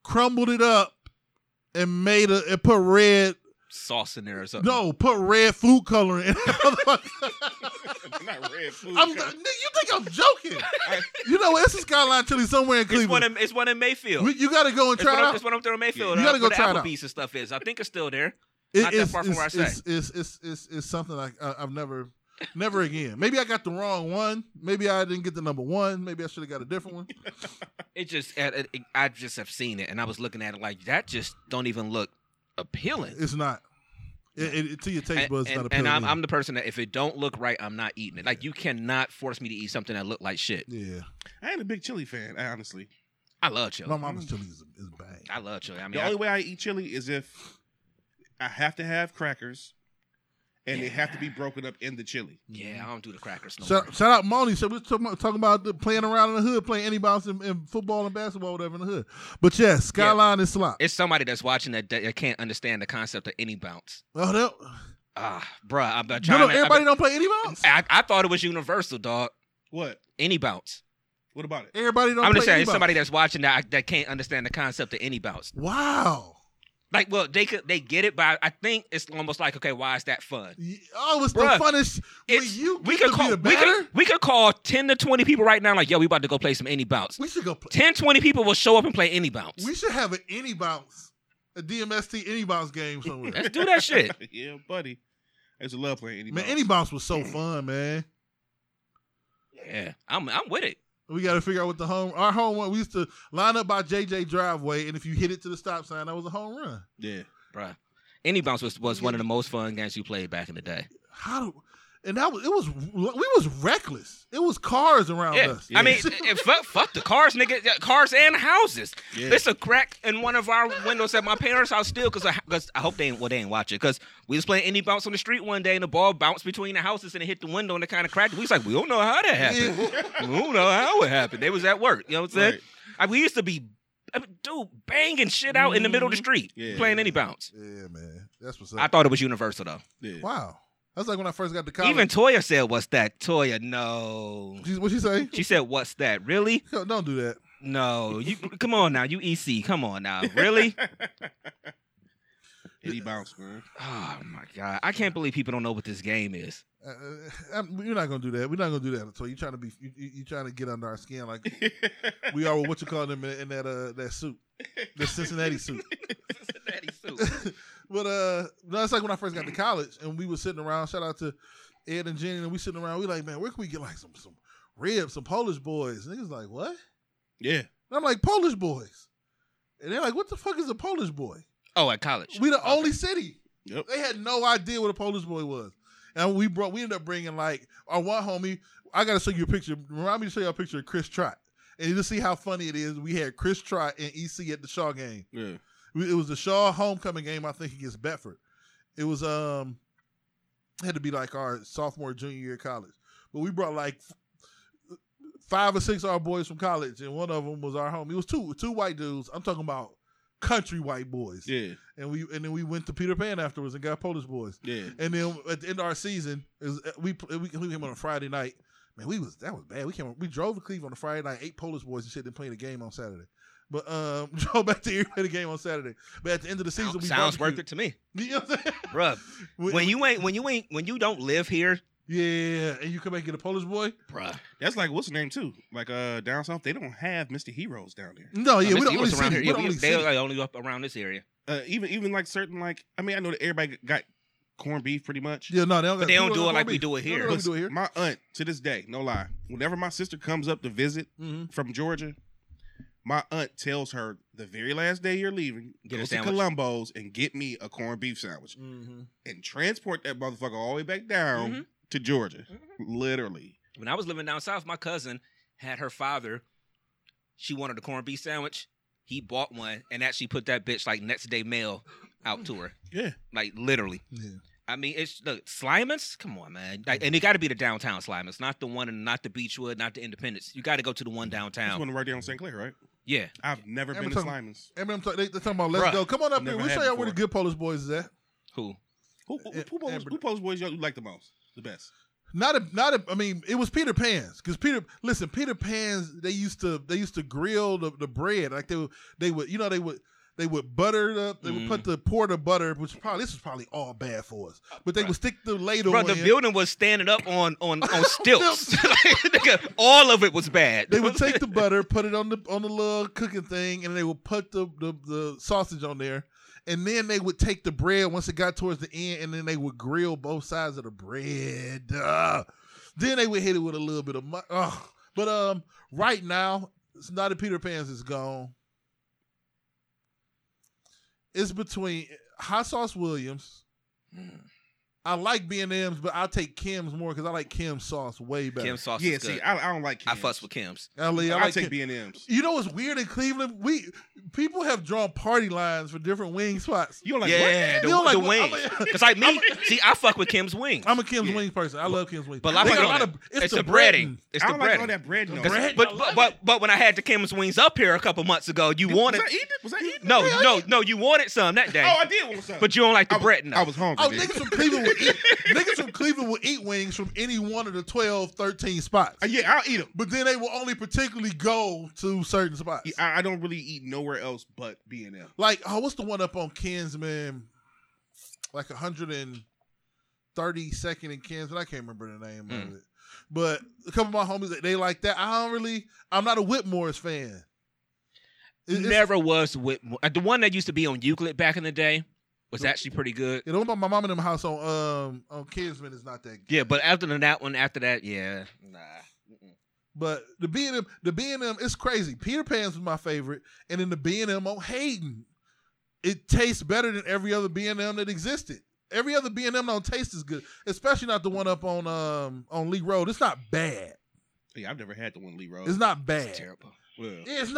crumbled it up and put red sauce in there or something. No, put red food coloring in. Not red food. You think I'm joking? You know, it's a Skyline chili somewhere in Cleveland. It's one in Mayfield. You got to go and try it out. It's one up there in Mayfield. You got to go try it out. Applebee's and stuff is. I think it's still there. It's something like I've never again. Maybe I got the wrong one. Maybe I didn't get the number one. Maybe I should have got a different one. I just have seen it, and I was looking at it like that. Just don't even look appealing. It's not. It to your taste buds, it's not appealing. And I'm the person that if it don't look right, I'm not eating it. Like, you cannot force me to eat something that look like shit. Yeah, I ain't a big chili fan, honestly. I love chili. My mama's chili is bad. I love chili. I mean, the only way I eat chili is if I have to have crackers. And they have to be broken up in the chili. Yeah, I don't do the crackers no more. Shout out Moni. So we're talking about playing around in the hood, playing any bounce in football and basketball, whatever in the hood. But yes, Skyline is slop. It's somebody that's watching that can't understand the concept of any bounce. Oh, no. Bruh. Everybody don't play any bounce? I thought it was universal, dog. What? Any bounce. What about it? Everybody don't play any bounce. I'm just saying, it's somebody that's watching that can't understand the concept of any bounce. Wow. Like, well, they get it, but I think it's almost like, okay, why is that fun? Oh, it's the funnest. We could call 10 to 20 people right now, like, yo, we about to go play some any bounce. We should go play. 10, 20 people will show up and play any bounce. We should have an any bounce, a DMST any bounce game somewhere. Let's do that shit. Yeah, buddy. I used to love playing any bounce. Man, any bounce was so fun, man. Yeah, I'm with it. We got to figure out what our home run. We used to line up by JJ driveway, and if you hit it to the stop sign, that was a home run. Yeah, bruh. Any bounce was one of the most fun games you played back in the day. We was reckless. It was cars around us. Yeah. I mean, fuck the cars, nigga. Cars and houses. Yeah. There's a crack in one of our windows at my parents' house still, because I hope they ain't watch it. Because we was playing any bounce on the street one day, and the ball bounced between the houses and it hit the window and it kind of cracked. We was like, we don't know how that happened. Yeah. We don't know how it happened. They was at work. You know what I'm saying? Right. We used to be, banging shit out in the middle of the street playing any bounce. Yeah, man. That's what's up. I thought it was universal, though. Yeah. Wow. That's like when I first got to college. Even Toya said, "What's that?" Toya, no. What'd she say? She said, "What's that?" Really? Yo, don't do that. No, you come on now. You EC. Come on now. Really? And he bounced, man. Oh, my God. I can't believe people don't know what this game is. You're not going to do that. We're not going to do that. So you're trying to get under our skin like we are with what you call them in that suit. The Cincinnati suit. But no, it's like when I first got to college and we were sitting around, shout out to Ed and Jenny, and we sitting around, we like, man, where can we get like some ribs, some Polish boys? And niggas like, what? Yeah. And I'm like, Polish boys. And they're like, what the fuck is a Polish boy? Oh, at college. We the only city. Yep. They had no idea what a Polish boy was. And we ended up bringing like our one homie. I got to show you a picture. Remind me to show you a picture of Chris Trott. And you'll see how funny it is. We had Chris Trott and EC at the Shaw game. Yeah. It was the Shaw homecoming game, I think, against Bedford. It was had to be like our sophomore, junior year of college. But we brought like five or six of our boys from college, and one of them was our homie. It was two white dudes. I'm talking about country white boys. Yeah. And then we went to Peter Pan afterwards and got Polish boys. Yeah. And then at the end of our season, we came on a Friday night. Man, that was bad. We drove to Cleveland on a Friday night, ate Polish boys and shit, then played a game on Saturday. But drove back to everybody the game on Saturday. But at the end of the season, we sounds worth it to me. You know what I'm saying? Bruh, when you don't live here, yeah, and you come back and get a Polish boy, bruh. That's like what's the name too? Like down south, they don't have Mr. Heroes down there. No, yeah, we don't only around here. Yeah, they only up around this area. Even like certain like I know that everybody got corned beef pretty much. Yeah, no, they don't do it like we do it here. My aunt to this day, no lie, whenever my sister comes up to visit from Georgia. My aunt tells her the very last day you're leaving, go to Columbo's and get me a corned beef sandwich, and transport that motherfucker all the way back down to Georgia, literally. When I was living down south, my cousin had her father. She wanted a corned beef sandwich. He bought one and actually put that bitch like next day mail out to her. Yeah, like literally. Yeah. I mean, look, Slyman's? Come on, man. Like, and it got to be the downtown Slyman's, not the one, not the Beechwood, not the Independence. You got to go to the one downtown. This one right there on St. Clair, right? Yeah. I've never been to Slyman's. They're talking about let's go. Come on up here. We'll show y'all where the good Polish boys is at. Who Polish boys y'all like the most? The best? It was Peter Pan's. Because Peter Pan's, they used to grill the bread. Like they would butter it up. They would put the porter butter, this was probably all bad for us. But they would stick the ladle in. The building was standing up on stilts. All of it was bad. They would take the butter, put it on the little cooking thing, and they would put the sausage on there. And then they would take the bread once it got towards the end, and then they would grill both sides of the bread. Then they would hit it with a little bit of But right now, it's not that Peter Pan's is gone. It's between Hot Sauce Williams. I like B and M's, but I'll take Kim's more because I like Kim's sauce way better. Kim's sauce is good. Yeah, see, I don't like Kim's. I fuss with Kim's. I take B and M's. You know what's weird in Cleveland? People have drawn party lines for different wing spots. You don't like what? You don't like the wings. It's like me. See, I fuck with Kim's wings. I'm a Kim's wings person. I love Kim's wings. But it's the breading. It's the breading. I don't like all that bread. No. But when I had the Kim's wings up here a couple months ago, you wanted. Was I eating? No. You wanted some that day. Oh, I did want some. But you don't like the bread. I was hungry. Oh, niggas from Cleveland. Niggas from Cleveland will eat wings from any one of the 12, 13 spots. Yeah, I'll eat them. But then they will only particularly go to certain spots. Yeah, I don't really eat nowhere else but B and M. Like, what's the one up on Kinsman? Like 132nd in Kinsman. I can't remember the name of it. But a couple of my homies, they like that. I'm not a Whitmore's fan. Never was Whitmore. The one that used to be on Euclid back in the day. Was actually pretty good. Yeah, the one about my mom and them house on Kinsman is not that good. Yeah, but after that, yeah, nah. Mm-mm. But the B&M, it's crazy. Peter Pan's was my favorite, and then the B&M on Hayden, it tastes better than every other B&M that existed. Every other B&M don't taste as good, especially not the one up on Lee Road. It's not bad. Yeah, I've never had the one Lee Road. It's not bad. It's terrible. Yeah. It's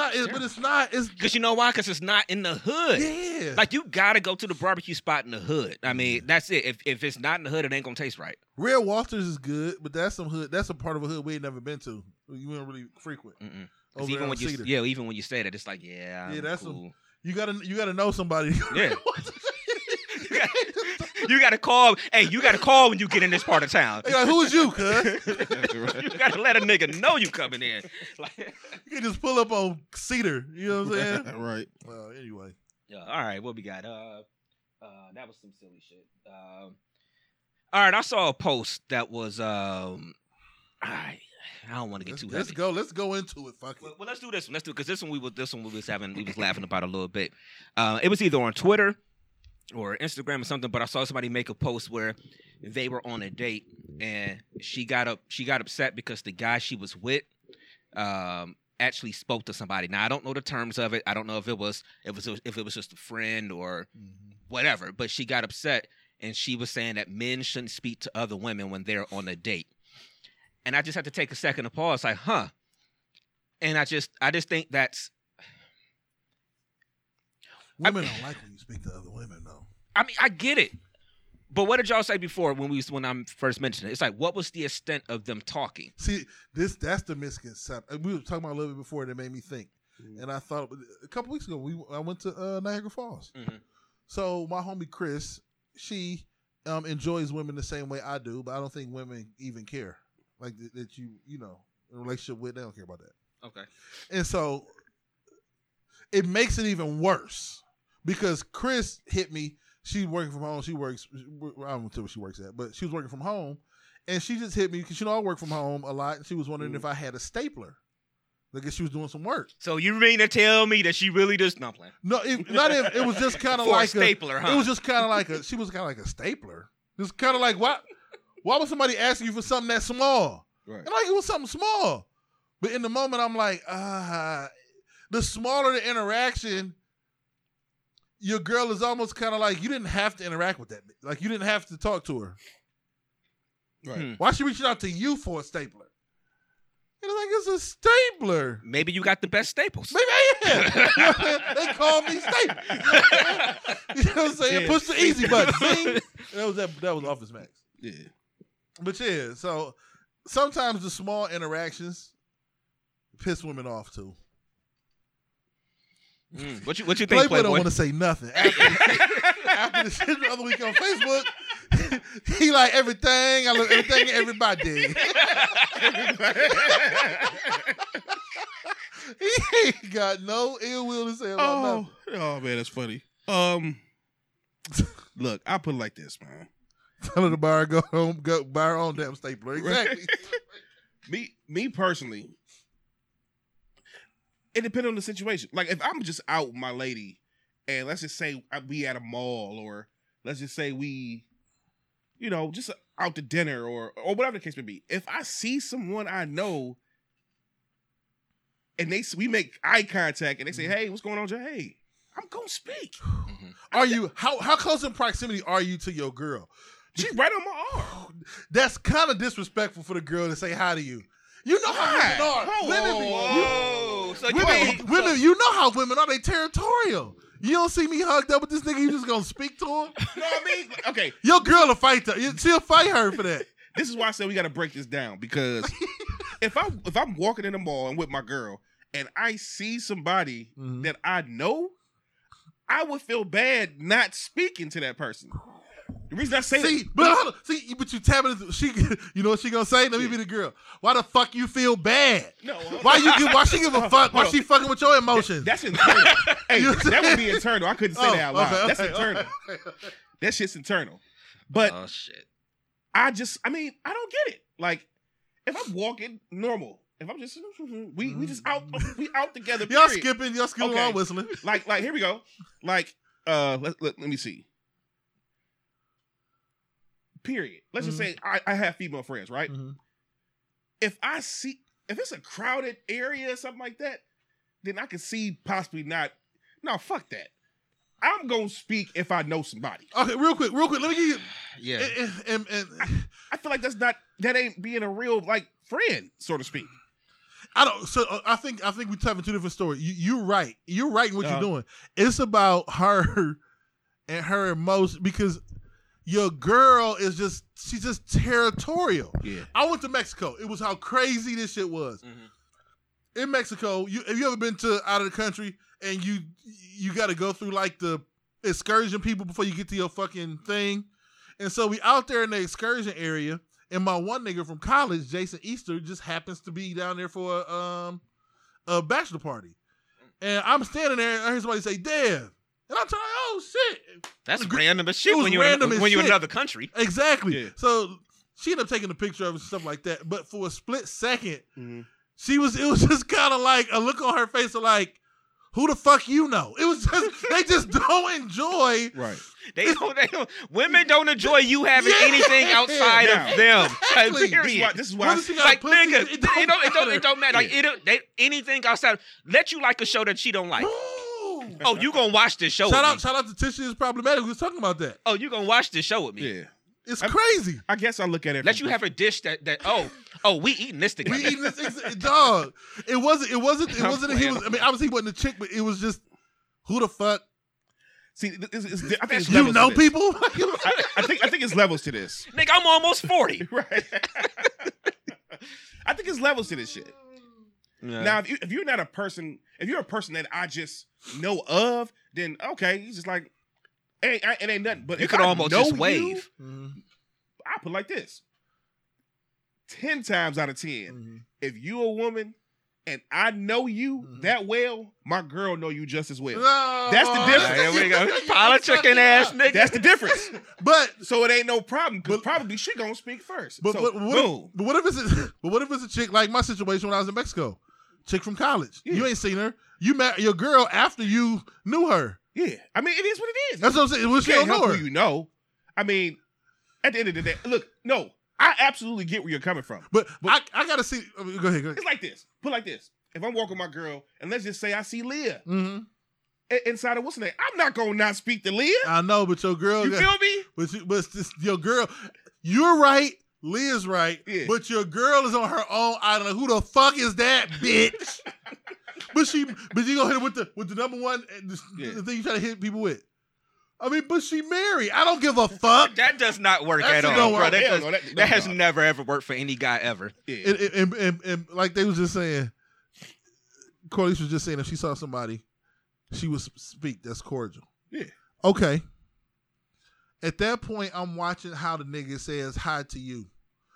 not. Because you know why? Because it's not in the hood. Yeah. Like, you got to go to the barbecue spot in the hood. I mean, that's it. If it's not in the hood, it ain't going to taste right. Real Walters is good, but that's some hood. That's a part of a hood we ain't never been to. You ain't really frequent. Even when you say that, it's like, that's cool. You gotta know somebody. Yeah. You gotta call. Hey, you gotta call when you get in this part of town. Like, who is you, cuz? You gotta let a nigga know you coming in. Like, you can just pull up on Cedar. You know what I'm saying? Right. Well, anyway. Yeah. All right. What we got? That was some silly shit. All right, I saw a post that was I don't want to get too heavy. Let's go into it. Fuck it. Well, let's do this one. Let's do it, because we was laughing about a little bit. It was either on Twitter or Instagram or something, but I saw somebody make a post where they were on a date and she got upset because the guy she was with actually spoke to somebody. Now I don't know the terms of it. I don't know if it was just a friend or whatever, but she got upset and she was saying that men shouldn't speak to other women when they're on a date. And I just had to take a second to pause, like, huh. And I just think that's... Women don't like when you speak to other women, though. I mean, I get it. But what did y'all say before when I first mentioned it? It's like, what was the extent of them talking? See, that's the misconception. We were talking about a little bit before, and it made me think. Mm-hmm. And I thought, a couple weeks ago, I went to Niagara Falls. Mm-hmm. So my homie Chris, she enjoys women the same way I do, but I don't think women even care. Like, that you know, in a relationship with, they don't care about that. Okay. And so it makes it even worse because Chris hit me. She's working from home. I don't know where she works at, but she was working from home. And she just hit me because, you know, I work from home a lot. And she was wondering if I had a stapler. Like, if she was doing some work. So you mean to tell me that she really just... No, I'm playing. No, it was just kind of like a... stapler, huh? It was just kind of like a... She was kind of like a stapler. Just kind of like, what? Why would somebody ask you for something that small? Right. And like, it was something small. But in the moment, I'm like, the smaller the interaction, your girl is almost kind of like, you didn't have to interact with that. Like, you didn't have to talk to her. Right. Why she reaching out to you for a stapler? And like, it's a stapler. Maybe you got the best staples. Maybe I am. They call me stapler. You know what I'm saying? Yeah. Push the easy button. See? That was Office Max. Yeah. But yeah, so sometimes the small interactions piss women off too. What you think? Playboy don't want to say nothing. After the shit the other week on Facebook, he like everything. I love everything everybody did. He ain't got no ill will to say about nothing. Oh man, that's funny. Look, I put it like this, man. Tell her to buy her, go home, go buy her own damn stapler. Exactly. Me personally, it depends on the situation. Like, if I'm just out with my lady, and let's just say we at a mall, or let's just say we, you know, just out to dinner, or whatever the case may be. If I see someone I know, and we make eye contact, and they say, "Hey, what's going on, Jay?" Hey, I'm gonna speak. Mm-hmm. Are you how close in proximity are you to your girl? She's right on my arm. That's kind of disrespectful for the girl to say hi to you. You know how women are. You know how women are. They territorial. You don't see me hugged up with this nigga. You just gonna speak to him? You know what I mean? Okay. Your girl will fight her. She'll fight her for that. This is why I said we gotta break this down, because if I'm walking in the mall and with my girl and I see somebody that I know, I would feel bad not speaking to that person. The reason I say that. But you tapping into, you know what she gonna say? Let me be the girl. Why the fuck you feel bad? No. Why she give a fuck? Why she fucking with your emotions? That's internal. Hey, that would be internal. I couldn't say that out loud. Okay, that's internal. Okay. That shit's internal. But oh shit. I don't get it. Like, if I'm walking normal, if I'm just we just out together. Period. Y'all skipping while whistling. Like here we go. Like let me see. Period. Let's just say I have female friends, right? Mm-hmm. If it's a crowded area or something like that, then I can see possibly not. No, fuck that. I'm gonna speak if I know somebody. Okay, real quick. Let me give you. Yeah. I feel like that ain't being a real like friend, so to speak. I don't. So I think we're talking two different stories. You're right. You're right in what you're doing. It's about her and her emotions, because your girl is just, she's just territorial. Yeah. I went to Mexico. It was how crazy this shit was. Mm-hmm. In Mexico, if you ever been to out of the country and you got to go through like the excursion people before you get to your fucking thing. And so we out there in the excursion area, and my one nigga from college, Jason Easter, just happens to be down there for a bachelor party. And I'm standing there and I hear somebody say, "Dev." And I tell you, oh shit, that's random as shit when you're in another country. Exactly. Yeah. So she ended up taking a picture of it and stuff like that. But for a split second, it was just kind of like a look on her face of like, who the fuck you know? It was just they just don't enjoy. Right. They don't. Women don't enjoy you having anything outside of them. Exactly. Period. This is why. Like nigga, it don't matter. Like anything outside. Let you like a show that she don't like. Oh, you gonna watch this show? Shout out to Tisha is Problematic. We was talking about that. Oh, you gonna watch this show with me? Yeah. It's crazy. I guess I look at it. Let you have a dish that we eating this together. We eating this, dog. It wasn't. Obviously he wasn't a chick, but it was just who the fuck. See, I think you know people. I think it's levels to this. Nigga, I'm almost 40. Right. I think it's levels to this shit. Yeah. Now, if you're a person that I just know of, then okay, he's just like, it ain't nothing. But you could almost just wave. I put it like this: 10 times out of 10, if you a woman and I know you that well, my girl know you just as well. No. That's the difference. Here we go, pile of chicken ass nigga. That's the difference. But so it ain't no problem because probably she gonna speak first. But what if it's a chick like my situation when I was in Mexico? Chick from college. Yeah. You ain't seen her. You met your girl after you knew her. Yeah. I mean, it is what it is. That's what I'm saying. You can't help who you know. I mean, at the end of the day, look, no, I absolutely get where you're coming from. But I got to see. Go ahead. It's like this. Put it like this. If I'm walking my girl, and let's just say I see Leah inside of what's her name, I'm not going to not speak to Leah. I know, but your girl. You feel me? But just your girl. You're right. Leah's right, but your girl is on her own island. Who the fuck is that bitch? but you gonna hit her with the #1 the thing you try to hit people with. I mean, but she married. I don't give a fuck. That does not work at all, bro. That has never ever worked for any guy ever. Yeah. And like they was just saying, Corliss was just saying if she saw somebody, she would speak. That's cordial. Yeah. Okay. At that point, I'm watching how the nigga says hi to you.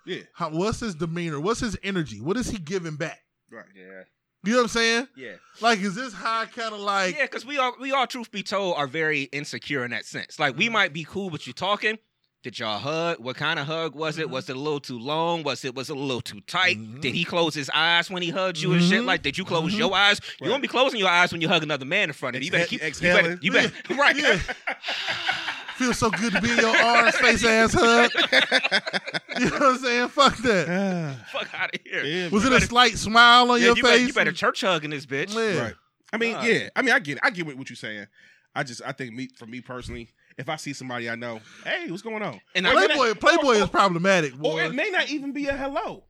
Yeah. What's his demeanor? What's his energy? What is he giving back? Right. Yeah. You know what I'm saying? Yeah. Like, is this high kind of like... Yeah, because we all, truth be told, are very insecure in that sense. Like, we might be cool, but you talking. Did y'all hug? What kind of hug was it? Was it a little too long? Was it a little too tight? Did he close his eyes when he hugged you and shit? Like, did you close your eyes? Right. You don't be closing your eyes when you hug another man in front of you. You better keep... Exhaling. You better right. Yeah. Feels so good to be in your orange face ass hug. You know what I'm saying? Fuck that. Fuck out of here. Yeah, was it a slight smile on your face? You better church hugging this bitch. Yeah. Right. I mean, yeah. I mean, I get it. I get what you're saying. I think for me personally, if I see somebody I know, hey, what's going on? And Playboy is problematic, boy. Or it may not even be a hello.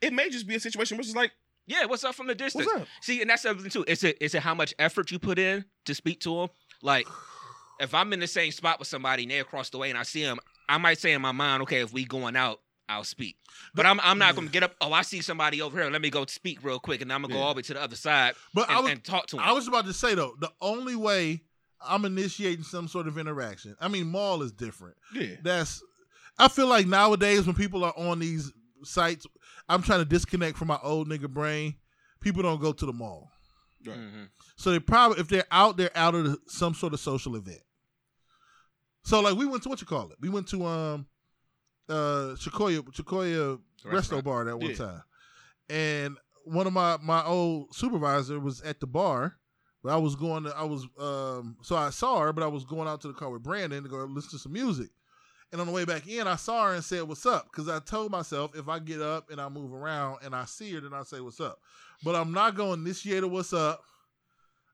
It may just be a situation which is like, yeah, what's up from the distance? What's up? See, and that's something too. Is it how much effort you put in to speak to them? Like, if I'm in the same spot with somebody and they're across the way and I see them, I might say in my mind, okay, if we going out, I'll speak. But I'm not going to get up, oh, I see somebody over here, let me go speak real quick, and I'm going to go all the way to the other side and talk to them. I was about to say, though, the only way I'm initiating some sort of interaction, I mean, mall is different. Yeah. I feel like nowadays when people are on these sites, I'm trying to disconnect from my old nigga brain. People don't go to the mall. Right. Mm-hmm. So they probably, if they're out, of some sort of social event. So like we went to Sequoia Resto Bar that one time, and one of my old supervisor was at the bar, but so I saw her, but I was going out to the car with Brandon to go listen to some music, and on the way back in I saw her and said what's up because I told myself if I get up and I move around and I see her then I say what's up, but I'm not gonna initiate a what's up.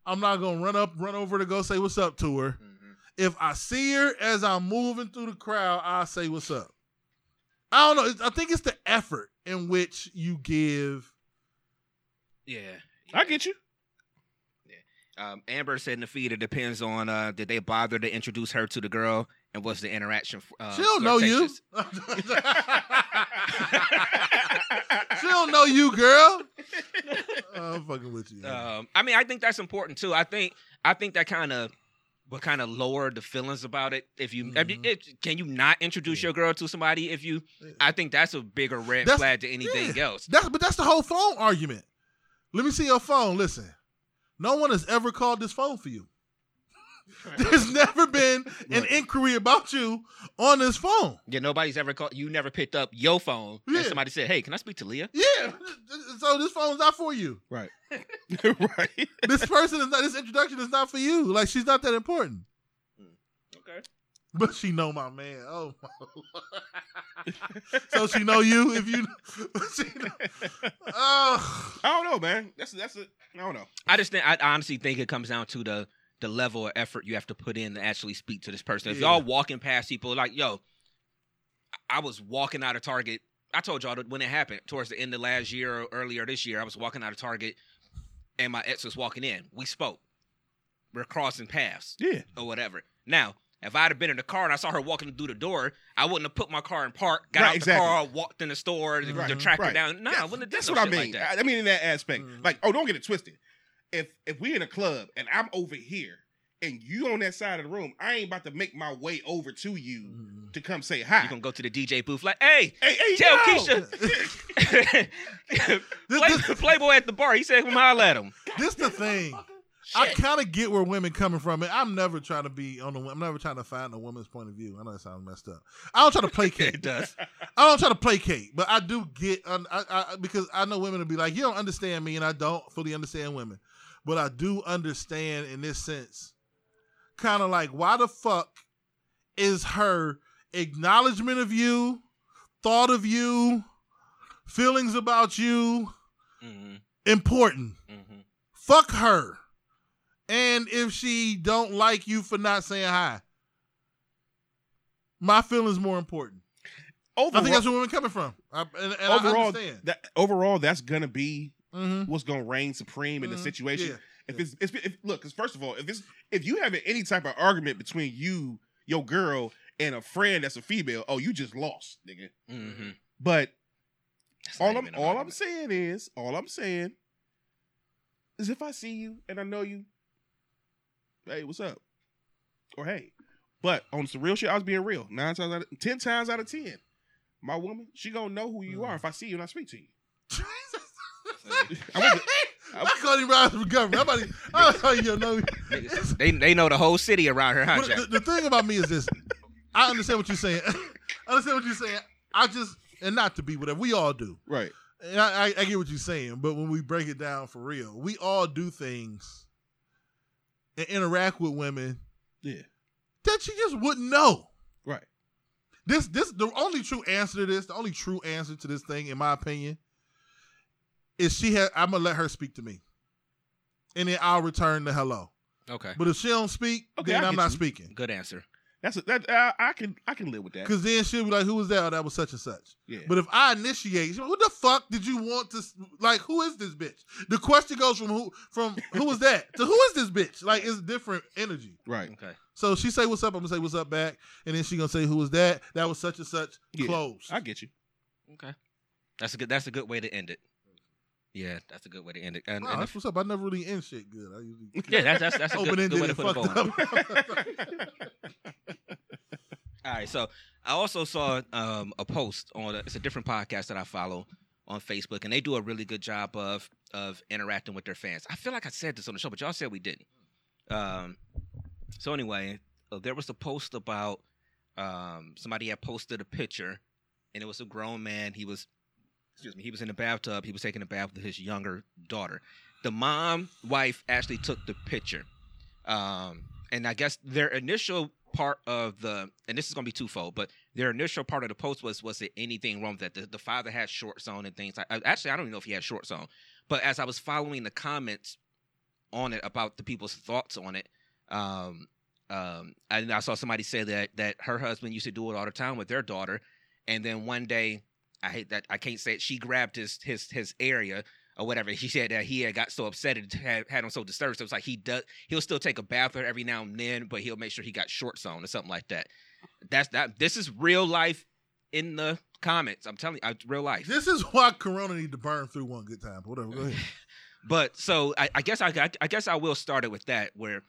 I'm not gonna run over to go say what's up to her. Mm-hmm. If I see her as I'm moving through the crowd, I say, what's up? I don't know. I think it's the effort in which you give. Yeah. I get you. Yeah. Amber said in the feed, it depends on, did they bother to introduce her to the girl? And what's the interaction? She don't know you. She don't know you, girl. I'm fucking with you. I mean, I think that's important, too. I think that kind of. But kind of lower the feelings about it. If you can you not introduce your girl to somebody? If you, I think that's a bigger red flag to anything else. That's the whole phone argument. Let me see your phone. Listen, no one has ever called this phone for you. There's never been an inquiry about you on this phone. Yeah, nobody's ever called. You never picked up your phone. Yeah. And somebody said, hey, can I speak to Leah? Yeah. So this phone's not for you. Right. Right. This person is not, this introduction is not for you. Like, she's not that important. Okay. But she know my man. Oh, my Lord. So she know you if you know. I don't know, man. That's it. I don't know. I just think, I honestly think it comes down to the level of effort you have to put in to actually speak to this person. If y'all walking past people, like, yo, I was walking out of Target. I told y'all when it happened towards the end of last year or earlier this year, I was walking out of Target and my ex was walking in. We spoke. We're crossing paths. Yeah. Or whatever. Now, if I'd have been in the car and I saw her walking through the door, I wouldn't have put my car in park, got out the car, walked in the store, to track her down. Nah, I wouldn't have done that's what I mean. Like that. I mean, in that aspect. Mm-hmm. Like, oh, don't get it twisted. If we're in a club and I'm over here and you on that side of the room, I ain't about to make my way over to you to come say hi. You're going to go to the DJ booth like, hey tell no. Keisha. Playboy at the bar. He said, holla at him. This the thing. I kind of get where women coming from. I'm never trying to be I'm never trying to find a woman's point of view. I know that sounds messed up. I don't try to placate. It does. I don't try to placate, but I do get because I know women will be like, you don't understand me, and I don't fully understand women, but I do understand in this sense, kind of like, why the fuck is her acknowledgement of you, thought of you, feelings about you important? Mm-hmm. Fuck her. And if she don't like you for not saying hi, my feeling's more important. Overall, I think that's where women coming from. And overall, I understand. Overall, that's gonna be what's gonna reign supreme in the situation. Yeah. Because first of all, if you having any type of argument between you, your girl, and a friend that's a female, oh, you just lost, nigga. Mm-hmm. But all I'm saying is if I see you and I know you. Hey, what's up? Or hey. But on some real shit, I was being real. 10 times out of 10, my woman, she gonna know who you are if I see you and I speak to you. I call you riding for government. I tell you, know. They know the whole city around here, huh, Jack? The thing about me is this. I understand what you're saying. I just, and not to be whatever, we all do. Right. And I get what you're saying, but when we break it down for real, we all do things and interact with women that you just wouldn't know. Right. The only true answer to this thing, in my opinion, is I'm going to let her speak to me. And then I'll return the hello. Okay. But if she don't speak, then I'm not speaking. Good answer. That's I can live with that. Because then she'll be like, who was that? Oh, that was such and such. Yeah. But if I initiate, she'll be like, what the fuck did you want to, like, who is this bitch? The question goes from who was that to who is this bitch? Like, it's different energy. Right. Okay. So she say, what's up? I'm going to say, what's up back? And then she going to say, who was that? That was such and such. Yeah. Close. I get you. Okay. That's a good way to end it. Yeah, that's a good way to end it. And that's what's up. I never really end shit good. I usually that's a good way to put it. All right, so I also saw a post on it's a different podcast that I follow on Facebook, and they do a really good job of interacting with their fans. I feel like I said this on the show, but y'all said we didn't. So anyway, there was a post about somebody had posted a picture, and it was a grown man. He was in the bathtub. He was taking a bath with his younger daughter. The wife actually took the picture. And I guess their initial part of the, and this is going to be twofold, but their initial part of the post was there anything wrong with that? The father had shorts on and things. Actually, I don't even know if he had shorts on. But as I was following the comments on it about the people's thoughts on it, and I saw somebody say that her husband used to do it all the time with their daughter. And then one day, I hate that I can't say it. She grabbed his area or whatever. She said that he had got so upset and had him so disturbed. So it's like he'll still take a bath with her every now and then, but he'll make sure he got shorts on or something like that. This is real life in the comments. I'm telling you, real life. This is why Corona need to burn through one good time. Whatever. Go ahead. But so I guess I will start it with that. Where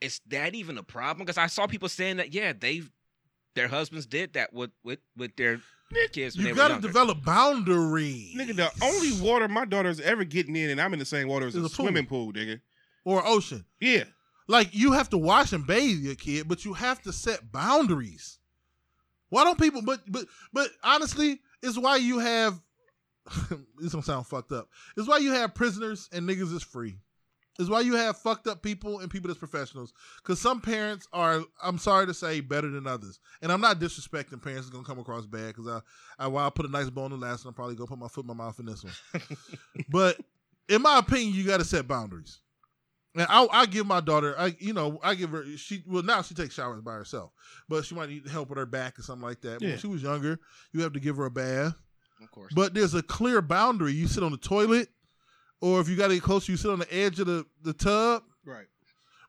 is that even a problem? Because I saw people saying that their husbands did that with their kids. You gotta develop boundaries. Nigga, the only water my daughter's ever getting in, and I'm in the same water, is a swimming pool, nigga. Or ocean. Yeah. Like, you have to wash and bathe your kid, but you have to set boundaries. Why don't people, but honestly, it's why you have, this don't sound fucked up. It's why you have prisoners and niggas is free. It's why you have fucked up people and people that's professionals. Because some parents are, I'm sorry to say, better than others. And I'm not disrespecting parents. It's going to come across bad because while I put a nice bone in the last one, I'm probably going to put my foot in my mouth in this one. But in my opinion, you got to set boundaries. And I give my daughter, I give her, now she takes showers by herself. But she might need help with her back or something like that. Yeah. When she was younger, you have to give her a bath. Of course. But there's a clear boundary. You sit on the toilet. Or if you got to get closer, you sit on the edge of the tub. Right.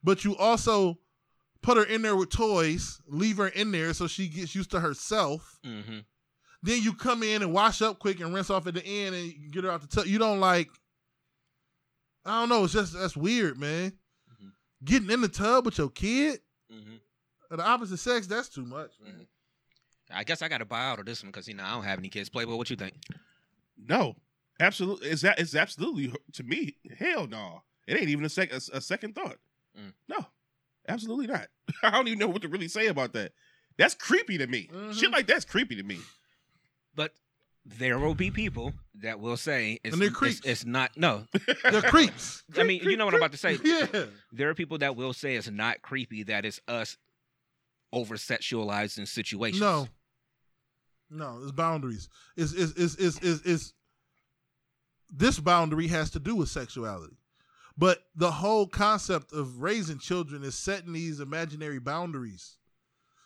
But you also put her in there with toys, leave her in there so she gets used to herself. Mm-hmm. Then you come in and wash up quick and rinse off at the end and get her out the tub. You don't like, I don't know, it's just, that's weird, man. Mm-hmm. Getting in the tub with your kid, mm-hmm. of the opposite sex, that's too much, man. Mm-hmm. I guess I got to buy out of this one because, I don't have any kids. Playboy, what you think? No. Absolutely, it's absolutely to me. Hell no, it ain't even a second thought. Mm. No, absolutely not. I don't even know what to really say about that. That's creepy to me. Mm-hmm. Shit like that's creepy to me. But there will be people that will say it's not. No, they're creeps. I mean, you know what I'm about to say. Yeah, there are people that will say it's not creepy that it's us over sexualizing situations. No, it's boundaries. It's This boundary has to do with sexuality. But the whole concept of raising children is setting these imaginary boundaries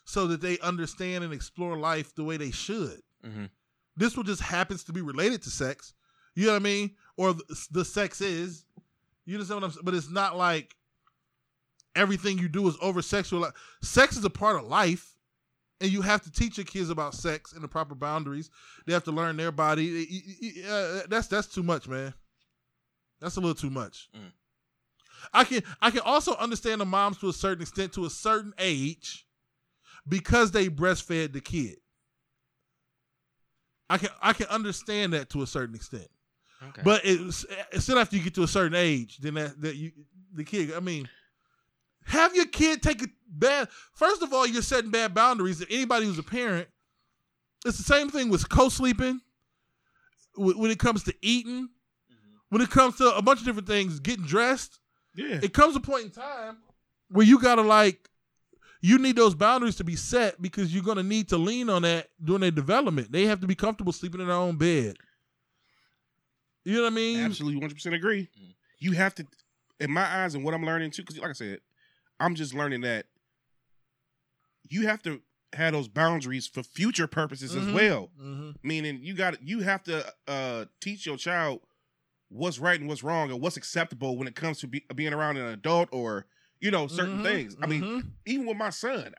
so that they understand and explore life the way they should. Mm-hmm. This one just happens to be related to sex. You know what I mean? Or the sex is. You understand what I'm saying? But it's not like everything you do is over-sexualized. Sex is a part of life. And you have to teach your kids about sex and the proper boundaries. They have to learn their body. That's too much, man. That's a little too much. Mm. I can also understand the moms to a certain extent, to a certain age, because they breastfed the kid. I can understand that to a certain extent. Okay. But it's still after you get to a certain age, then have your kid take a bad. First of all, you're setting bad boundaries. If anybody who's a parent, it's the same thing with co-sleeping, when it comes to eating, mm-hmm. when it comes to a bunch of different things, getting dressed. Yeah. It comes a point in time where you got to, you need those boundaries to be set because you're going to need to lean on that during their development. They have to be comfortable sleeping in their own bed. You know what I mean? Absolutely, 100% agree. You have to, in my eyes and what I'm learning too, because like I said, I'm just learning that you have to have those boundaries for future purposes mm-hmm. as well. Mm-hmm. Meaning you have to teach your child what's right and what's wrong and what's acceptable when it comes to being around an adult or, certain mm-hmm. things. I mean, mm-hmm. even with my son,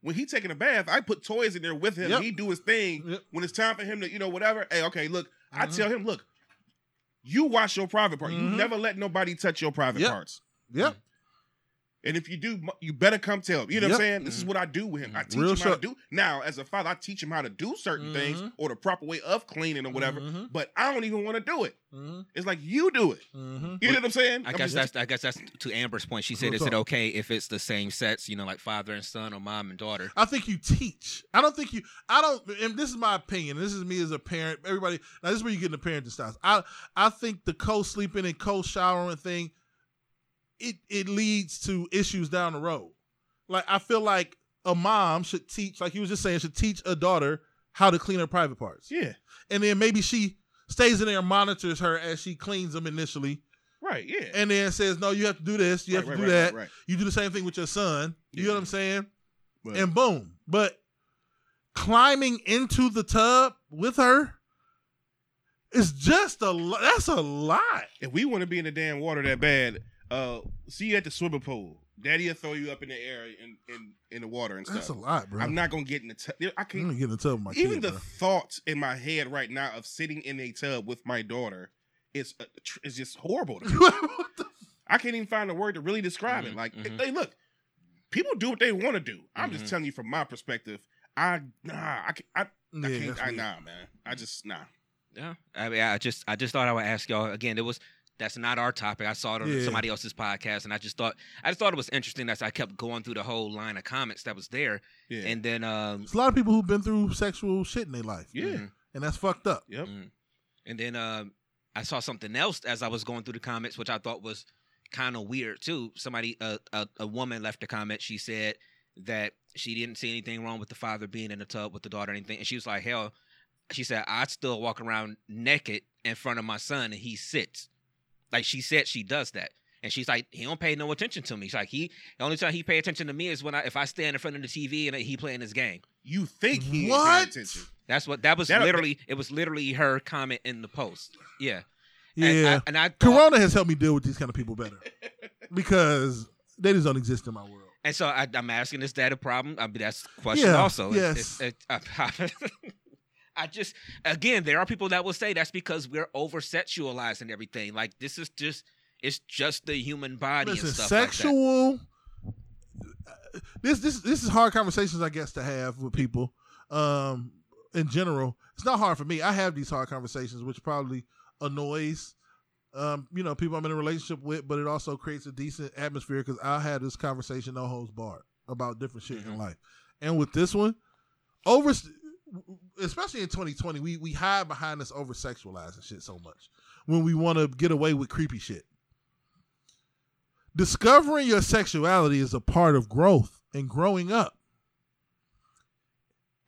when he's taking a bath, I put toys in there with him. Yep. He do his thing. Yep. When it's time for him to, whatever. Hey, okay, look, mm-hmm. I tell him, look, you wash your private part. Mm-hmm. You never let nobody touch your private yep. parts. Yep. And if you do, you better come tell him. You know yep. what I'm saying? This mm-hmm. is what I do with him. I teach him how to do. Now, as a father, I teach him how to do certain mm-hmm. things or the proper way of cleaning or whatever. Mm-hmm. But I don't even want to do it. Mm-hmm. It's like you do it. Mm-hmm. You know what I'm saying? I guess that's to Amber's point. She said, "Is it okay if it's the same sets? Like father and son or mom and daughter?" I think you teach. And this is my opinion. This is me as a parent. Everybody, now this is where you get into parenting styles. I think the co-sleeping and co-showering thing. It leads to issues down the road. Like, I feel like a mom should teach, like he was just saying, should teach a daughter how to clean her private parts. Yeah. And then maybe she stays in there and monitors her as she cleans them initially. Right, yeah. And then says, no, you have to do this. You have to do that. Right. You do the same thing with your son. You know what I'm saying? Right. And boom. But climbing into the tub with her, is just that's a lot. If we want to be in the damn water that bad, see you at the swimming pool. Daddy'll throw you up in the air in the water and stuff. That's a lot, bro. I'm not gonna get in the tub. I can't get in the tub with my kid, bro. Thoughts in my head right now of sitting in a tub with my daughter is it's just horrible to me. I can't even find a word to really describe mm-hmm, it. Like mm-hmm. People do what they want to do. I'm mm-hmm. just telling you from my perspective. I can't, man. I just nah. Yeah. I mean, I just thought I would ask y'all again. It was. That's not our topic. I saw it on somebody else's podcast, and I just thought it was interesting that I kept going through the whole line of comments that was there. Yeah. And then there's a lot of people who've been through sexual shit in their life. Yeah. Mm-hmm. And that's fucked up. Yep. Mm-hmm. And then I saw something else as I was going through the comments, which I thought was kind of weird too. Somebody, a woman left a comment. She said that she didn't see anything wrong with the father being in the tub with the daughter or anything. And she was like, hell, she said, I'd still walk around naked in front of my son and he sits. Like, she said she does that. And she's like, he don't pay no attention to me. She's like, the only time he pay attention to me is when if I stand in front of the TV and he playing his game. You think he paying attention? That's what it was literally her comment in the post. Yeah. Yeah. And I thought, Corona has helped me deal with these kind of people better because they just don't exist in my world. And so I'm asking, is that a problem? I mean, that's a question also. Yes. I just, again, there are people that will say that's because we're over-sexualizing everything. Like, this is just, it's just the human body and stuff like that. This is hard conversations, I guess, to have with people in general. It's not hard for me. I have these hard conversations, which probably annoys, people I'm in a relationship with, but it also creates a decent atmosphere because I had this conversation no holds barred about different shit in life. And with this one, especially in 2020, we hide behind this over-sexualizing shit so much when we want to get away with creepy shit. Discovering your sexuality is a part of growth and growing up.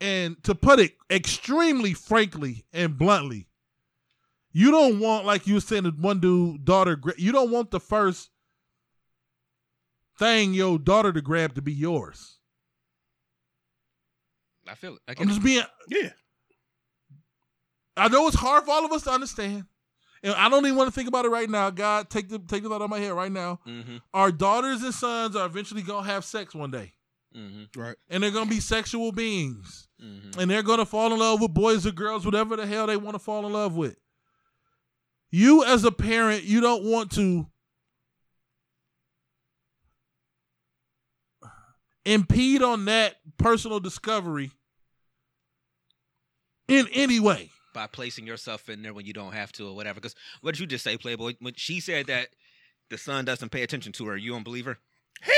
And to put it extremely frankly and bluntly, you don't want, like you were saying, one dude, daughter, you don't want the first thing your daughter to grab to be yours. I feel it. Yeah. I know it's hard for all of us to understand, and I don't even want to think about it right now. God, take the thought out of my head right now. Mm-hmm. Our daughters and sons are eventually gonna have sex one day, right? And they're gonna be sexual beings, and they're gonna fall in love with boys or girls, whatever the hell they want to fall in love with. You as a parent, you don't want to impede on that personal discovery in any way by placing yourself in there when you don't have to or whatever. Because what did you just say, Playboy? When she said that the son doesn't pay attention to her, you don't believe her?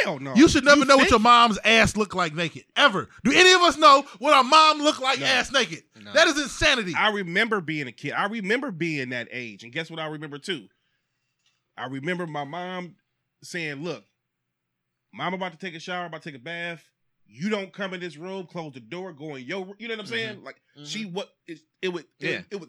Hell no. You should never know what your mom's ass look like naked, ever. Do any of us know what our mom looked like ass naked? No. That is insanity. I remember being a kid. I remember being that age. And guess what I remember too? I remember my mom saying, look, Mom about to take a shower, about to take a bath. You don't come in this room, close the door, go in your room. You know what I'm saying? Like, it would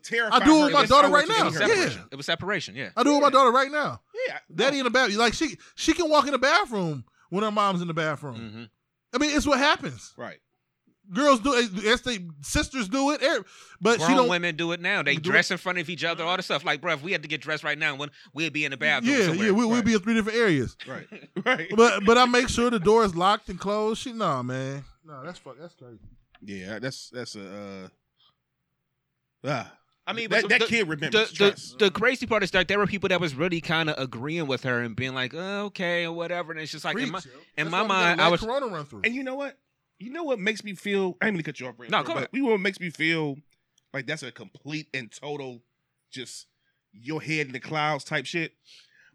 terrify her. I do it with my daughter right now. It was separation, I do it with my daughter right now. Yeah. Daddy in the bathroom. Like, she can walk in the bathroom when her mom's in the bathroom. Mm-hmm. I mean, it's what happens. Right. Girls do it. Yes, sisters do it. But grown women do it now. They dress in front of each other, all this stuff. Like, bro, if we had to get dressed right now, we'd be in the bathroom somewhere. We'd be in three different areas. Right. Right. But I make sure the door is locked and closed. Man. No, that's crazy. Yeah, I mean, that kid remembers the crazy part is that there were people that was really kind of agreeing with her and being like, oh, okay, or whatever. And it's just like, in my mind, I was Corona run through. And you know what? Makes me feel? I ain't gonna cut you off, Brandon. No, go ahead. What makes me feel like that's a complete and total, just your head in the clouds type shit.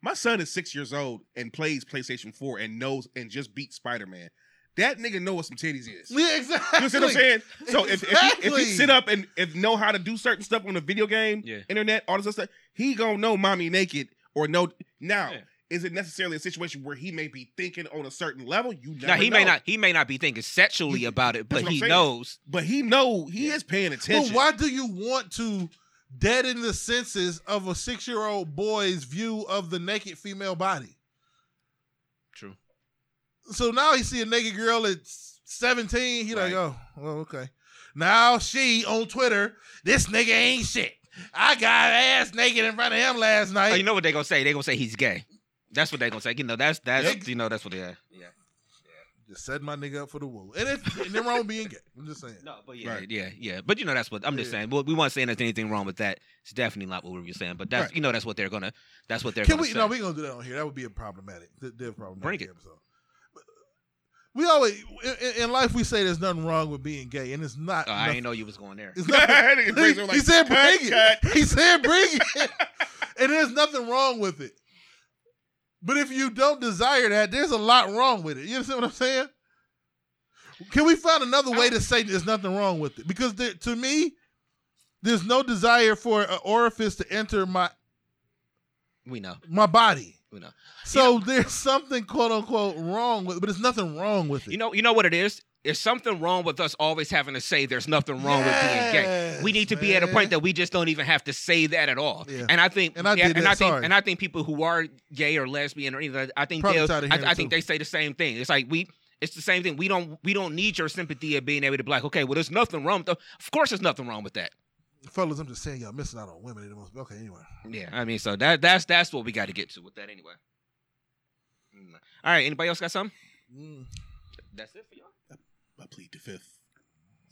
My son is 6 years old and plays PlayStation 4 and knows and just beat Spider-Man. That nigga know what some titties is. Yeah, exactly. You see what I'm saying? So if he sit up and know how to do certain stuff on the video game, internet, all this other stuff, he gonna know mommy naked or know now. Yeah. Is it necessarily a situation where he may be thinking on a certain level? You never know. He may not be thinking sexually about it, but he knows. But he is paying attention. But why do you want to deaden the senses of a 6-year-old boy's view of the naked female body? True. So now he see a naked girl at 17. He like, oh, well, okay. Now she on Twitter, this nigga ain't shit. I got ass naked in front of him last night. Oh, you know what they gonna say? They gonna say he's gay. That's what they're going to say. You know, that's what they are. Yeah. Just set my nigga up for the woo. And they're wrong being gay. I'm just saying. No, but yeah. But you know, that's what I'm just saying. Well, we weren't saying there's anything wrong with that. It's definitely not what we were saying. But that's, that's what they're going to, say. No, we're going to do that on here. That would be a problematic. They're problematic. Bring it. Episode. We always, in life, we say there's nothing wrong with being gay, and it's not. I didn't know you was going there. He said bring it. And there's nothing wrong with it. But if you don't desire that, there's a lot wrong with it. You understand what I'm saying? Can we find another way to say there's nothing wrong with it? Because there, to me, there's no desire for an orifice to enter my my body. We know. So there's something quote unquote wrong with it, but there's nothing wrong with it. You know what it is? There's something wrong with us always having to say there's nothing wrong with being gay. We need to be at a point that we just don't even have to say that at all. Yeah. And I think, I think people who are gay or lesbian or anything, I think they say the same thing. It's like it's the same thing. We don't need your sympathy of being able to be like, okay, well, there's nothing wrong. Of course, there's nothing wrong with that. Fellas, I'm just saying y'all missing out on women. Okay, anyway. Yeah, I mean, so that's what we got to get to with that anyway. All right, anybody else got something? That's it for y'all? I plead the fifth.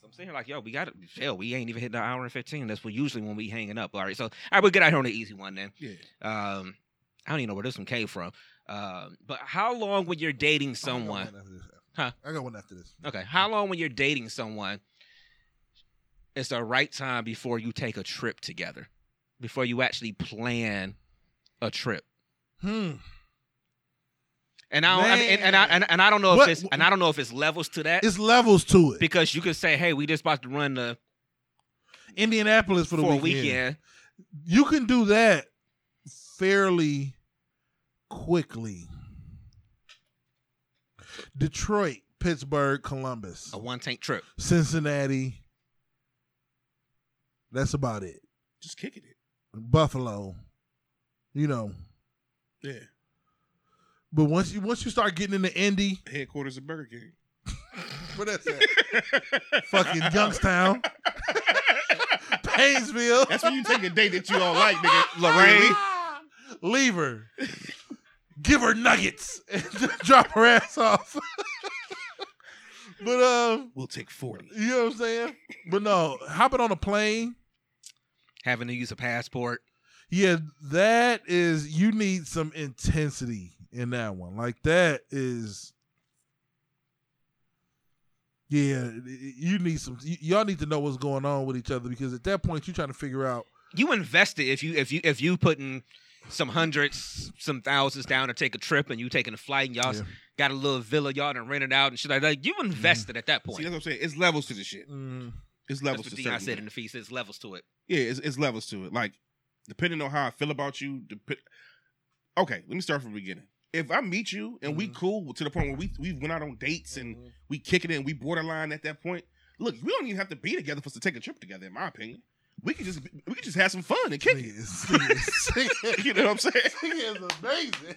So I'm saying like, yo, we got to hell. We ain't even hit the hour and 15. That's what usually when we hanging up. All right, so we'll get out here on the easy one then. Yeah. I don't even know where this one came from. But how long when you're dating someone? I got one after this. Okay, how long when you're dating someone? It's the right time before you take a trip together, before you actually plan a trip. And I, don't, I mean, and I don't know if it's and I don't know if it's levels to that. It's levels to it because you could say, "Hey, we just about to run to Indianapolis for the weekend." You can do that fairly quickly. Detroit, Pittsburgh, Columbus, a one-tank trip. Cincinnati. That's about it. Just kicking it. Buffalo, you know. Yeah. But once you start getting into Indy, headquarters of Burger King. Where that's at? Fucking Youngstown, Painesville. That's when you take a date that you don't like, nigga. Lorraine, leave her, give her nuggets, and drop her ass off. But we'll take 40. You know what I'm saying? But no, hopping on a plane. Having to use a passport. Yeah, that is, you need some intensity in that one. Like that is, yeah, you need some, y'all need to know what's going on with each other because at that point you're trying to figure out. You invested if you putting some hundreds, some thousands down to take a trip and you taking a flight and y'all got a little villa y'all and rent it out and shit like that. You invested at that point. See, that's what I'm saying. It's levels to the shit. It's levels to it. That's what Deion said in the feast. It's levels to it. Yeah, it's levels to it. Like, depending on how I feel about you. Okay, let me start from the beginning. If I meet you and we cool to the point where we went out on dates and we kicking it and we borderline at that point, look, we don't even have to be together for us to take a trip together, in my opinion. We could just have some fun and kick it. You know what I'm saying? This thing is amazing.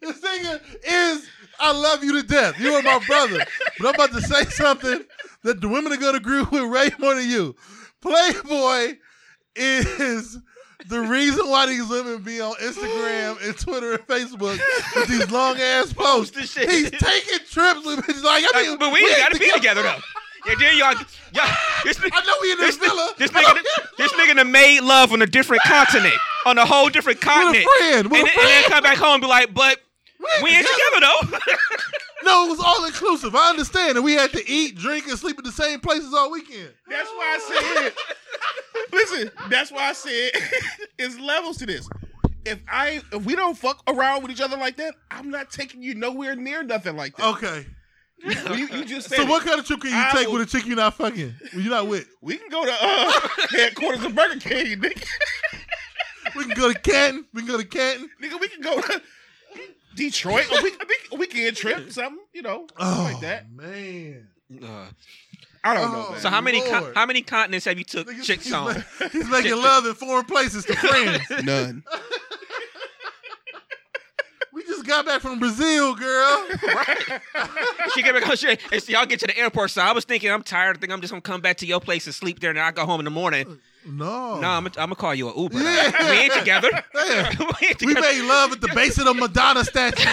This thing is, I love you to death. You are my brother. But I'm about to say something that the women are going to agree with way more than you. Playboy is the reason why these women be on Instagram and Twitter and Facebook with these long-ass posts. He's taking trips with bitches. Like, I mean, but we ain't got to be together, though. Yeah, then y'all I know we in this villa. This nigga done made love on a different continent. On a whole different continent. With a friend. And then come back home and be like, but we ain't together though. No, it was all inclusive. I understand. And we had to eat, drink, and sleep at the same places all weekend. That's why I said listen, that's why I said it's levels to this. If we don't fuck around with each other like that, I'm not taking you nowhere near nothing like that. Okay. You just said so what kind of trip can you take with a chick you're not fucking? You're not with? We can go to headquarters of Burger King, nigga. We can go to Canton. Nigga, we can go to Detroit. A weekend trip, something, you know, like that. Oh, man. I don't know, man. So how many continents have you took chicks on? He's making love in foreign places to friends. None. We just got back from Brazil, girl. Right. She came back. Y'all get to the airport. So I was thinking, I'm tired. I think I'm just going to come back to your place and sleep there. And I go home in the morning. No, I'm going to call you an Uber. Yeah. We ain't together. Yeah. We made love at the base of the Madonna statue.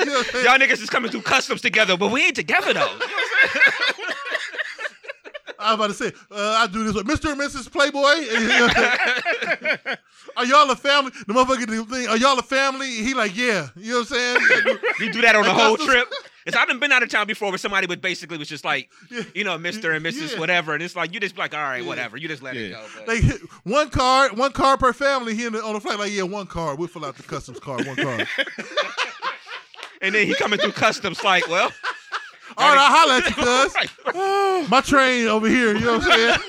You know y'all niggas is coming through customs together, but we ain't together, though. You know what I'm about to say, I do this with Mr. and Mrs. Playboy. Are y'all a family? The motherfucker thing, are y'all a family? He like, yeah. You know what I'm saying? You do that on the whole trip. Because I've been out of town before where somebody would basically was just like, you know, Mr. and Mrs. whatever. And it's like, you just be like, all right, whatever. You just let it go. But. Like, one card per family here on the flight. Like, one card. We'll fill out the customs card, one card. And then he coming through customs like, well. All right, I'll holler at you, cuz. Oh, my train over here, you know what I'm saying?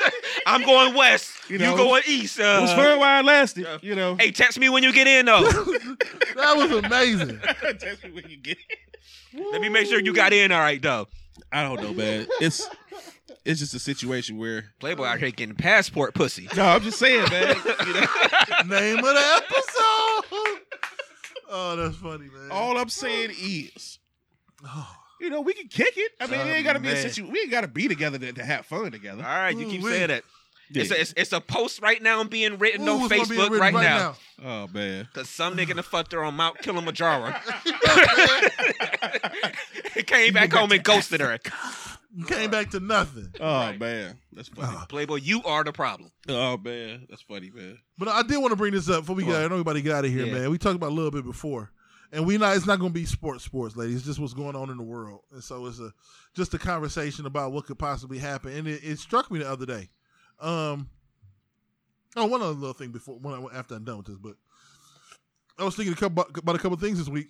I'm going west. You going east. It was fun while it lasted, you know. Hey, text me when you get in, though. That was amazing. Text me when you get in. Let me make sure you got in all right, though. I don't know, man. It's just a situation where Playboy out here getting passport pussy. No, I'm just saying, man. You know? Name of the episode. Oh, that's funny, man. All I'm saying is... Oh. You know, we can kick it. I mean, it ain't got to be a situation. We ain't got to be together to have fun together. All right, you keep saying that. Yeah. It's a post right now being written on Facebook right now. Oh, man. Because some nigga done fucked her on Mount Kilimanjaro. It came back home and ghosted her. Came back to nothing. Oh, man. That's funny. Playboy, you are the problem. Oh, man. That's funny, man. But I did want to bring this up before we got everybody get out of here, man. We talked about it a little bit before. And it's not going to be sports, ladies. It's just what's going on in the world. And so it's just a conversation about what could possibly happen. And it struck me the other day. One other little thing after I'm done with this, but I was thinking about a couple things this week.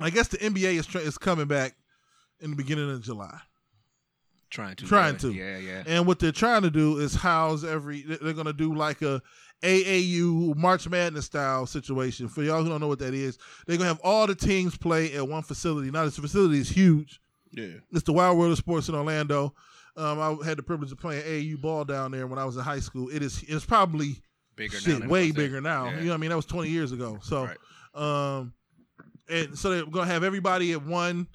I guess the NBA is coming back in the beginning of July. Trying to. Yeah, yeah. And what they're trying to do is they're going to do like a AAU March Madness style situation. For y'all who don't know what that is, they're going to have all the teams play at one facility. Now, this facility is huge. Yeah. It's the Wild World of Sports in Orlando. I had the privilege of playing AAU ball down there when I was in high school. It's probably way bigger now. Yeah. You know what I mean? That was 20 years ago. So, and so they're going to have everybody at one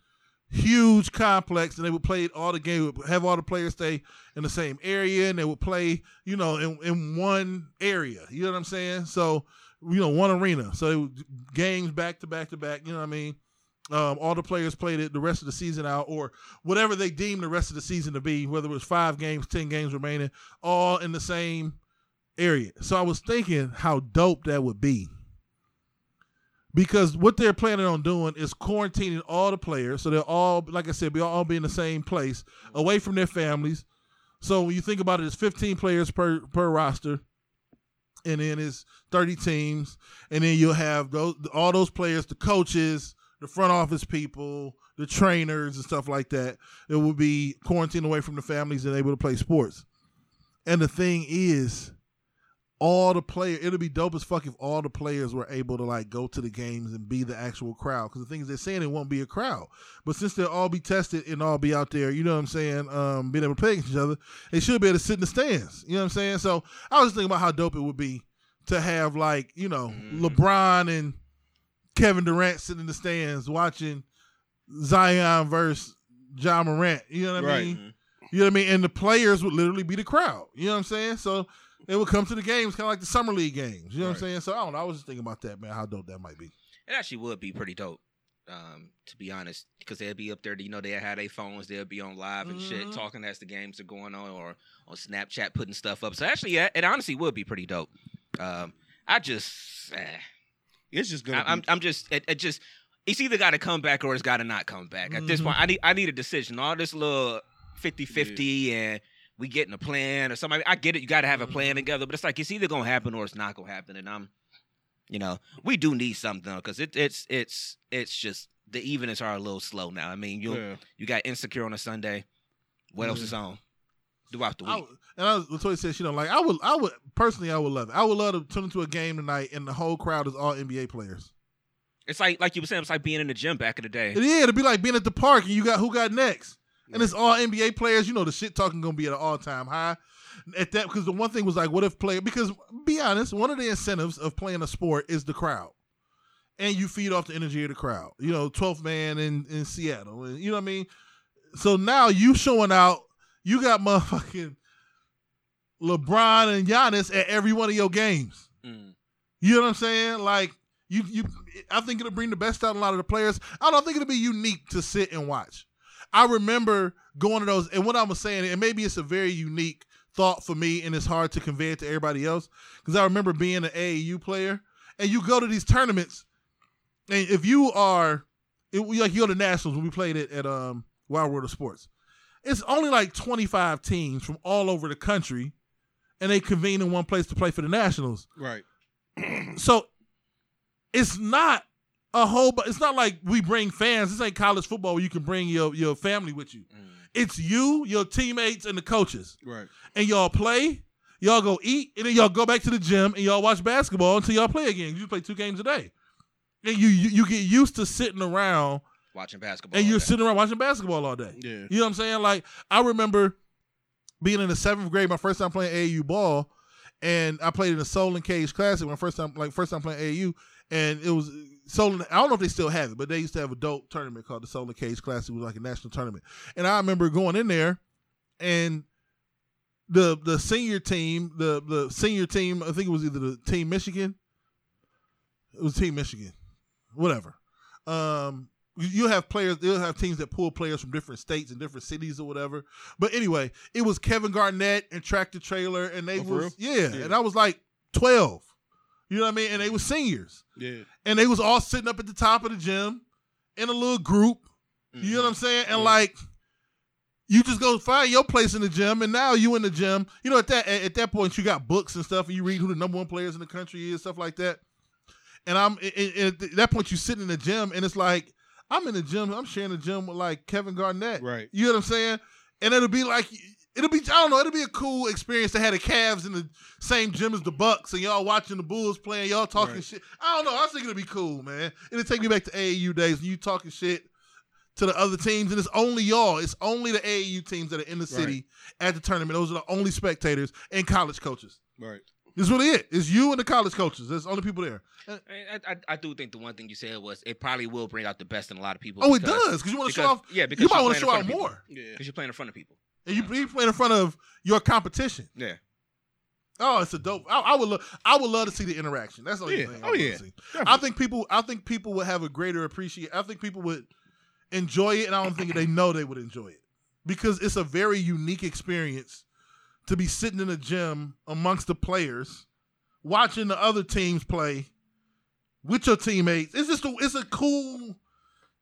huge complex, and they would play all the games, have all the players stay in the same area, and they would play, you know, in one area. You know what I'm saying? So, you know, one arena. So games back to back to back, you know what I mean? All the players played it the rest of the season out, or whatever they deem the rest of the season to be, whether it was 5 games, 10 games remaining, all in the same area. So I was thinking how dope that would be. Because what they're planning on doing is quarantining all the players. So they're all, like I said, we all be in the same place, away from their families. So when you think about it, it's 15 players per roster, and then it's 30 teams. And then you'll have all those players, the coaches, the front office people, the trainers and stuff like that. It will be quarantined away from the families and able to play sports. And the thing is, it'll be dope as fuck if all the players were able to like go to the games and be the actual crowd. Because the thing is, they're saying it won't be a crowd, but since they'll all be tested and all be out there, you know what I'm saying, being able to play against each other, they should be able to sit in the stands. You know what I'm saying? So I was just thinking about how dope it would be to have like, you know, LeBron and Kevin Durant sitting in the stands watching Zion versus Ja Morant. You know what I mean? You know what I mean? And the players would literally be the crowd. You know what I'm saying? So it would come to the games, kind of like the summer league games. You know what I'm saying? So I don't know. I was just thinking about that, man, how dope that might be. It actually would be pretty dope, to be honest, because they'd be up there. You know, they had their phones. They'd be on live and shit, talking as the games are going on, or on Snapchat putting stuff up. So actually, yeah, it honestly would be pretty dope. It's just good. It's either got to come back or it's got to not come back. At this point, I need a decision. All this little 50-50 and we getting a plan or somebody. I get it. You got to have a plan together, but it's like, it's either going to happen or it's not going to happen. And we do need something, because it's just the evenings are a little slow now. I mean, you got Insecure on a Sunday. What else is on throughout the week? Latoya said she don't like. I would personally love it. I would love to turn into a game tonight and the whole crowd is all NBA players. It's like you were saying, it's like being in the gym back in the day. Yeah, it'd be like being at the park and you got who got next. And it's all NBA players. You know, the shit talking going to be at an all-time high. At that, because the one thing was like, what if player? Because, be honest, one of the incentives of playing a sport is the crowd. And you feed off the energy of the crowd. You know, 12th man in Seattle. And, you know what I mean? So now you showing out. You got motherfucking LeBron and Giannis at every one of your games. You know what I'm saying? Like, I think it'll bring the best out of a lot of the players. I don't think it'll be unique to sit and watch. I remember going to those, and what I was saying, and maybe it's a very unique thought for me, and it's hard to convey it to everybody else, because I remember being an AAU player, and you go to these tournaments, and if you are Like, you go to Nationals when we played it at Wild World of Sports. It's only like 25 teams from all over the country, and they convene in one place to play for the Nationals. Right. So it's not a whole, but it's not like we bring fans. This ain't college football where you can bring your family with you. Mm. It's you, your teammates, and the coaches. Right. And y'all play, y'all go eat, and then y'all go back to the gym, and y'all watch basketball until y'all play again. You play 2 games a day. And you get used to sitting around watching basketball. And you're sitting around watching basketball all day. Yeah. You know what I'm saying? Like, I remember being in the 7th grade, my first time playing AAU ball, and I played in the Soul and Cage Classic, my first time playing AAU, and it was Soul. I don't know if they still have it, but they used to have a dope tournament called the Soul and Cage Classic. It was like a national tournament. And I remember going in there, and the senior team, I think it was either the Team Michigan. It was Team Michigan. Whatever. You'll have players, they'll have teams that pull players from different states and different cities or whatever. But anyway, it was Kevin Garnett and Tractor Trailer, and they yeah. And I was like 12. You know what I mean? And they were seniors. Yeah. And they was all sitting up at the top of the gym in a little group. Mm-hmm. You know what I'm saying? And like, you just go find your place in the gym, and now you in the gym. You know, at that point you got books and stuff, and you read who the #1 players in the country is, stuff like that. And at that point, you sit in the gym, and it's like, I'm in the gym. I'm sharing the gym with, like, Kevin Garnett. Right. You know what I'm saying? And it'll be like, it'll be a cool experience to have the Cavs in the same gym as the Bucks, and y'all watching the Bulls playing, y'all talking shit. I don't know. I think it'll be cool, man. It'll take me back to AAU days, and you talking shit to the other teams, and it's only y'all. It's only the AAU teams that are in the city at the tournament. Those are the only spectators and college coaches. Right. It's really it. It's you and the college coaches. There's only people there. I do think the one thing you said was it probably will bring out the best in a lot of people. Oh, it does, because you want to show off. Yeah, because you might want to show out more. Yeah, because you're playing in front of people. And you're playing in front of your competition. Yeah. Oh, it's a dope. I would love to see the interaction. That's the only thing. I would see. Definitely. I think people would have a greater appreciation. I think people would enjoy it, and I don't think they know they would enjoy it, because it's a very unique experience to be sitting in a gym amongst the players, watching the other teams play with your teammates. It's just a cool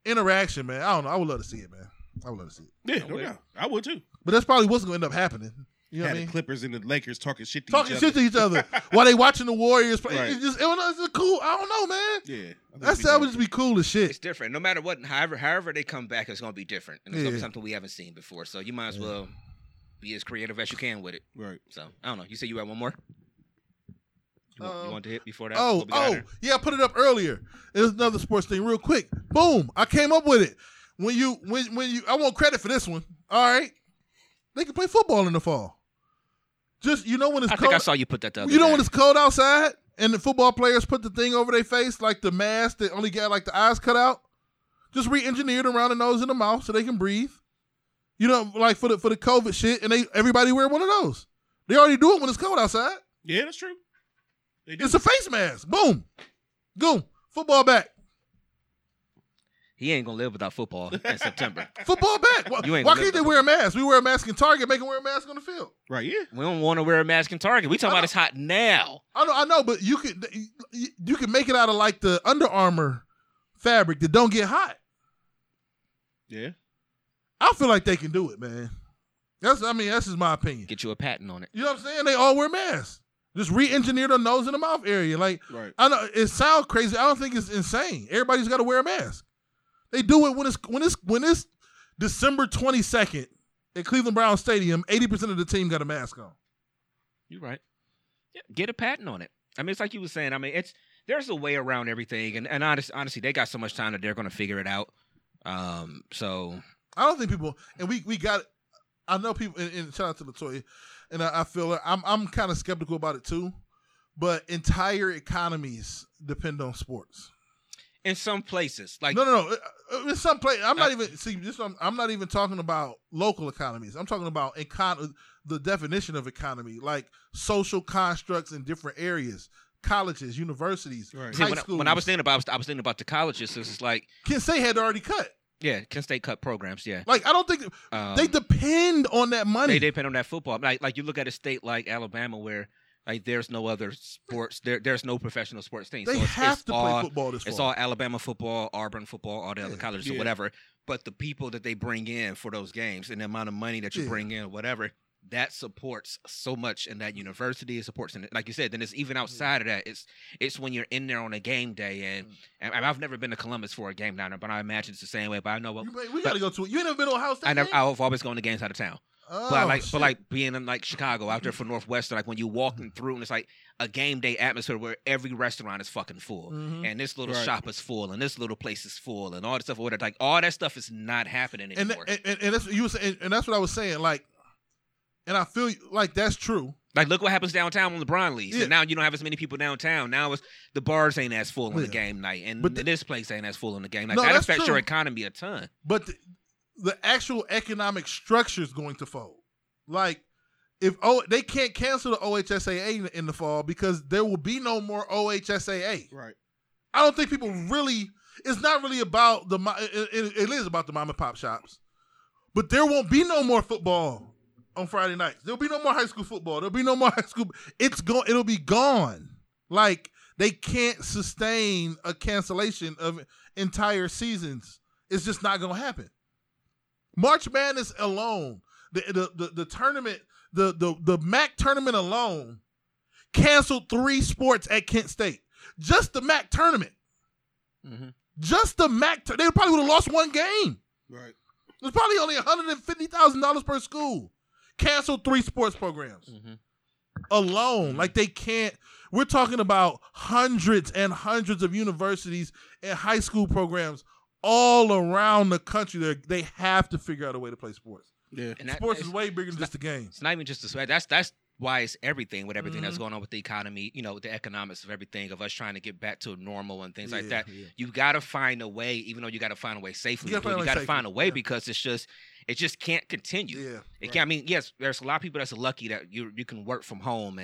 interaction, man. I don't know. I would love to see it, man. I would love to see it. Yeah, no doubt. I would too. But that's probably what's going to end up happening. You know what I mean? The Clippers and the Lakers talking shit to each other while they watching the Warriors play. Right. It's cool. I don't know, man. Yeah, that would just be cool as shit. It's different. No matter what, however they come back, it's going to be different, and it's going to be something we haven't seen before. So you might as well be as creative as you can with it. Right. So, I don't know. You said you had one more? You want to hit before that? Yeah, I put it up earlier. There's another sports thing real quick. Boom. I came up with it. When you I want credit for this one. All right. They can play football in the fall. Just, you know, when it's cold. I think I saw you put that the other day. When it's cold outside and the football players put the thing over their face, like the mask that only got like the eyes cut out, just re-engineered around the nose and the mouth so they can breathe. You know, like for the COVID shit, and everybody wear one of those. They already do it when it's cold outside. Yeah, that's true. They do. It's a face mask. Boom. Go. Football back. He ain't gonna live without football in September. Football back. Why can't they wear a mask? We wear a mask in Target. Make them wear a mask on the field. Right. Yeah. We don't want to wear a mask in Target. We talking about it's hot now. I know, but you can make it out of like the Under Armour fabric that don't get hot. Yeah. I feel like they can do it, man. That's just my opinion. Get you a patent on it. You know what I'm saying? They all wear masks. Just re-engineer the nose and the mouth area. Like, right. I know it sounds crazy. I don't think it's insane. Everybody's got to wear a mask. They do it when it's December 22nd at Cleveland Browns Stadium. 80% of the team got a mask on. You're right. Yeah, get a patent on it. I mean, it's like you were saying. I mean, there's a way around everything, and honestly, they got so much time that they're going to figure it out. So. I don't think people, and we got. I know people, and shout out to LaToya, and I feel it. I'm kind of skeptical about it too, but entire economies depend on sports. In some places, like no. In some places, I'm not even talking about local economies. I'm talking about the definition of economy, like social constructs in different areas. Colleges, universities, high schools. When I was thinking about, the colleges, so it's like Kent State had already cut. Yeah, Kent State cut programs, yeah. Like, I don't think they depend on that money. They depend on that football. Like you look at a state like Alabama where Like, there's no other sports. There's no professional sports team. They have to play football this fall. It's all Alabama football, Auburn football, all the other colleges or whatever. But the people that they bring in for those games and the amount of money that you bring in or whatever, that supports so much in that university. It supports, like you said, then it's even outside of that. It's when you're in there on a game day. And I've never been to Columbus for a game down there, but I imagine it's the same way. But I know what we got to go to. You ain't never been to Ohio State? I've always gone to games out of town. Oh, but being in like Chicago out there for Northwestern, like when you walking through and it's like a game day atmosphere where every restaurant is fucking full and this little shop is full and this little place is full and all that stuff. Like all that stuff is not happening anymore. And that's what you were saying, and that's what I was saying. Like, and I feel like that's true. Like, look what happens downtown when LeBron leaves. Yeah. And now you don't have as many people downtown. Now it's the bars ain't as full on the game night, and this place ain't as full on the game night. No, that affects your economy a ton. But the actual economic structure is going to fold. Like, if they can't cancel the OHSAA in the fall because there will be no more OHSAA. Right. I don't think people really. It's not really about the. It is about the mom and pop shops, but there won't be no more football on Friday nights. There'll be no more high school football. There'll be no more high school. It'll be gone. Like, they can't sustain a cancellation of entire seasons. It's just not going to happen. March Madness alone, the tournament, the MAC tournament alone, canceled 3 sports at Kent State. Just the MAC tournament. Mm-hmm. Just the MAC. They probably would have lost one game. Right. There's probably only $150,000 per school. Canceled 3 sports programs alone. Like, they can't. We're talking about hundreds and hundreds of universities and high school programs all around the country. They have to figure out a way to play sports. Yeah, and sports is way bigger than just the game. It's not even just the sweat. That's why it's everything with everything that's going on with the economy, you know, the economics of everything, of us trying to get back to normal and things like that. Yeah. You got to find a way, even though you got to find a way safely. You got to find a way because it just can't continue. Yeah, it can't. I mean, yes, there's a lot of people that's lucky that you can work from home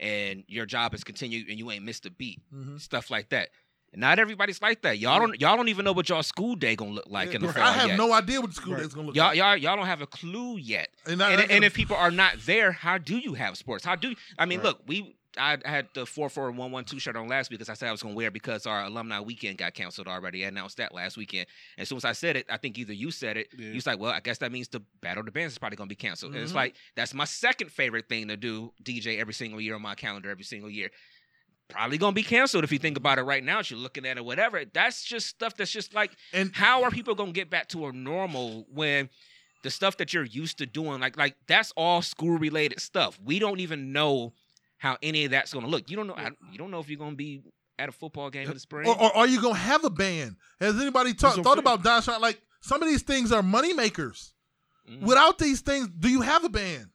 and your job is continued and you ain't missed a beat, stuff like that. Not everybody's like that. Y'all don't even know what y'all school day gonna look like in the fall. I have no idea what the school day's gonna look like. Y'all don't have a clue yet. And if people are not there, how do you have sports? Look, I had the 44112 shirt on last week because I said I was gonna wear it because our alumni weekend got canceled already. I announced that last weekend. And as soon as I said it, I think either you said it. Yeah. You was like, well, I guess that means the Battle of the Bands is probably gonna be canceled. And it's like, that's my second favorite thing to do, DJ, every single year on my calendar, every single year. Probably gonna be canceled if you think about it right now. If you're looking at it, whatever. That's just stuff that's just like. And how are people gonna get back to a normal when the stuff that you're used to doing, like that's all school related stuff. We don't even know how any of that's gonna look. You don't know if you're gonna be at a football game in the spring, or are you gonna have a band? Has anybody thought about Don? Like, some of these things are money makers. Mm-hmm. Without these things, do you have a band?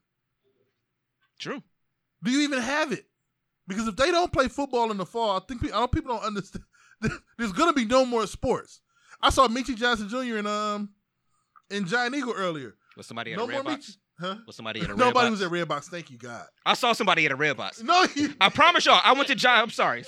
True. Do you even have it? Because if they don't play football in the fall, I think people don't understand. There's gonna be no more sports. I saw Michie Johnson Jr. in Giant Eagle earlier. Was somebody at Redbox? Huh? Was somebody at a Redbox? Nobody was at Redbox. Thank you, God. I saw somebody at a Redbox. No, I promise y'all. I went to Giant. I'm sorry.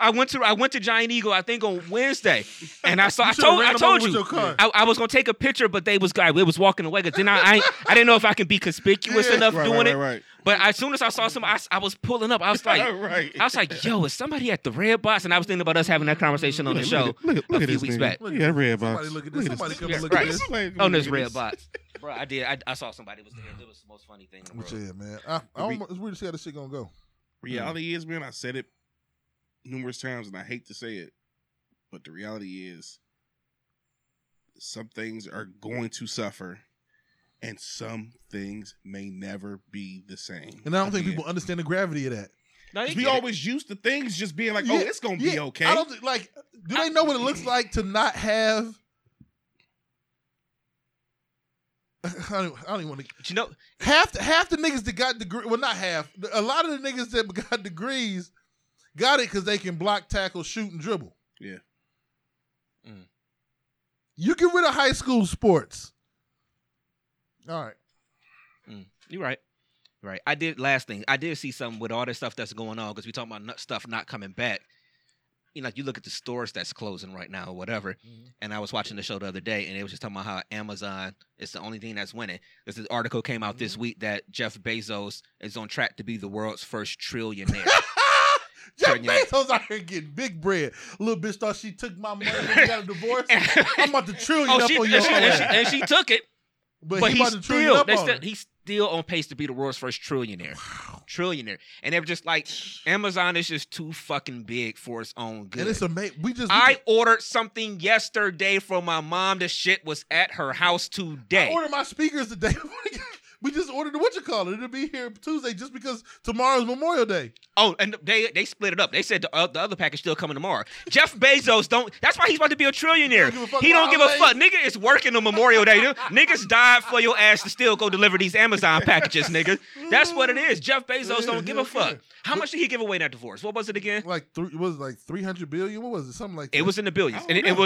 I went to Giant Eagle. I think on Wednesday, and I saw. I told you. I was gonna take a picture, but it was walking away. Cause then I didn't know if I can be conspicuous enough doing it. Right. But as soon as I saw somebody, I was pulling up. I was like, I was like, yo, is somebody at the Redbox? And I was thinking about us having that conversation on the show a few weeks back. Look at Redbox. Somebody look at this. Somebody come look at this. On this Redbox. Bro, I did. I saw somebody was there. It was the most funny thing in the world. Yeah, man. It's weird to see how this shit gonna go. Reality is, man, I said it numerous times, and I hate to say it, but the reality is some things are going to suffer, and some things may never be the same. And I don't think people understand the gravity of that. We always used to things just being like, oh, it's going to be okay. I don't do they know what it looks like to not have... I don't even want to... But you know... Half the niggas that got degrees... Well, not half. A lot of the niggas that got degrees got it because they can block, tackle, shoot, and dribble. Yeah. Mm. You get rid of high school sports. All right. Mm. You're right. Right. I did see something with all this stuff that's going on because we talking about stuff not coming back. you know, like you look at the stores that's closing right now or whatever. Mm-hmm. And I was watching the show the other day, and it was just talking about how Amazon is the only thing that's winning. There's this article came out this week that Jeff Bezos is on track to be the world's first trillionaire. Jeff Bezos out here getting big bread. Little bitch thought she took my money and got a divorce. I'm about to trillion up on your ass. And she took it. But he's still on pace to be the world's first trillionaire. Wow. Trillionaire. And they're just like, Amazon is just too fucking big for its own good. And it's amazing. I ordered something yesterday for my mom. The shit was at her house today. I ordered my speakers today. We just ordered the whatchamacallit. It'll be here Tuesday just because tomorrow's Memorial Day. Oh, and they split it up. They said the other package still coming tomorrow. Jeff Bezos don't. That's why he's about to be a trillionaire. He don't give a fuck. Nigga is working on Memorial Day. Niggas died for your ass to still go deliver these Amazon packages, nigga. That's what it is. Jeff Bezos don't give a fuck. How much did he give away in that divorce? What was it again? It was like 300 billion. What was it? Something like that. It was in the billions. And it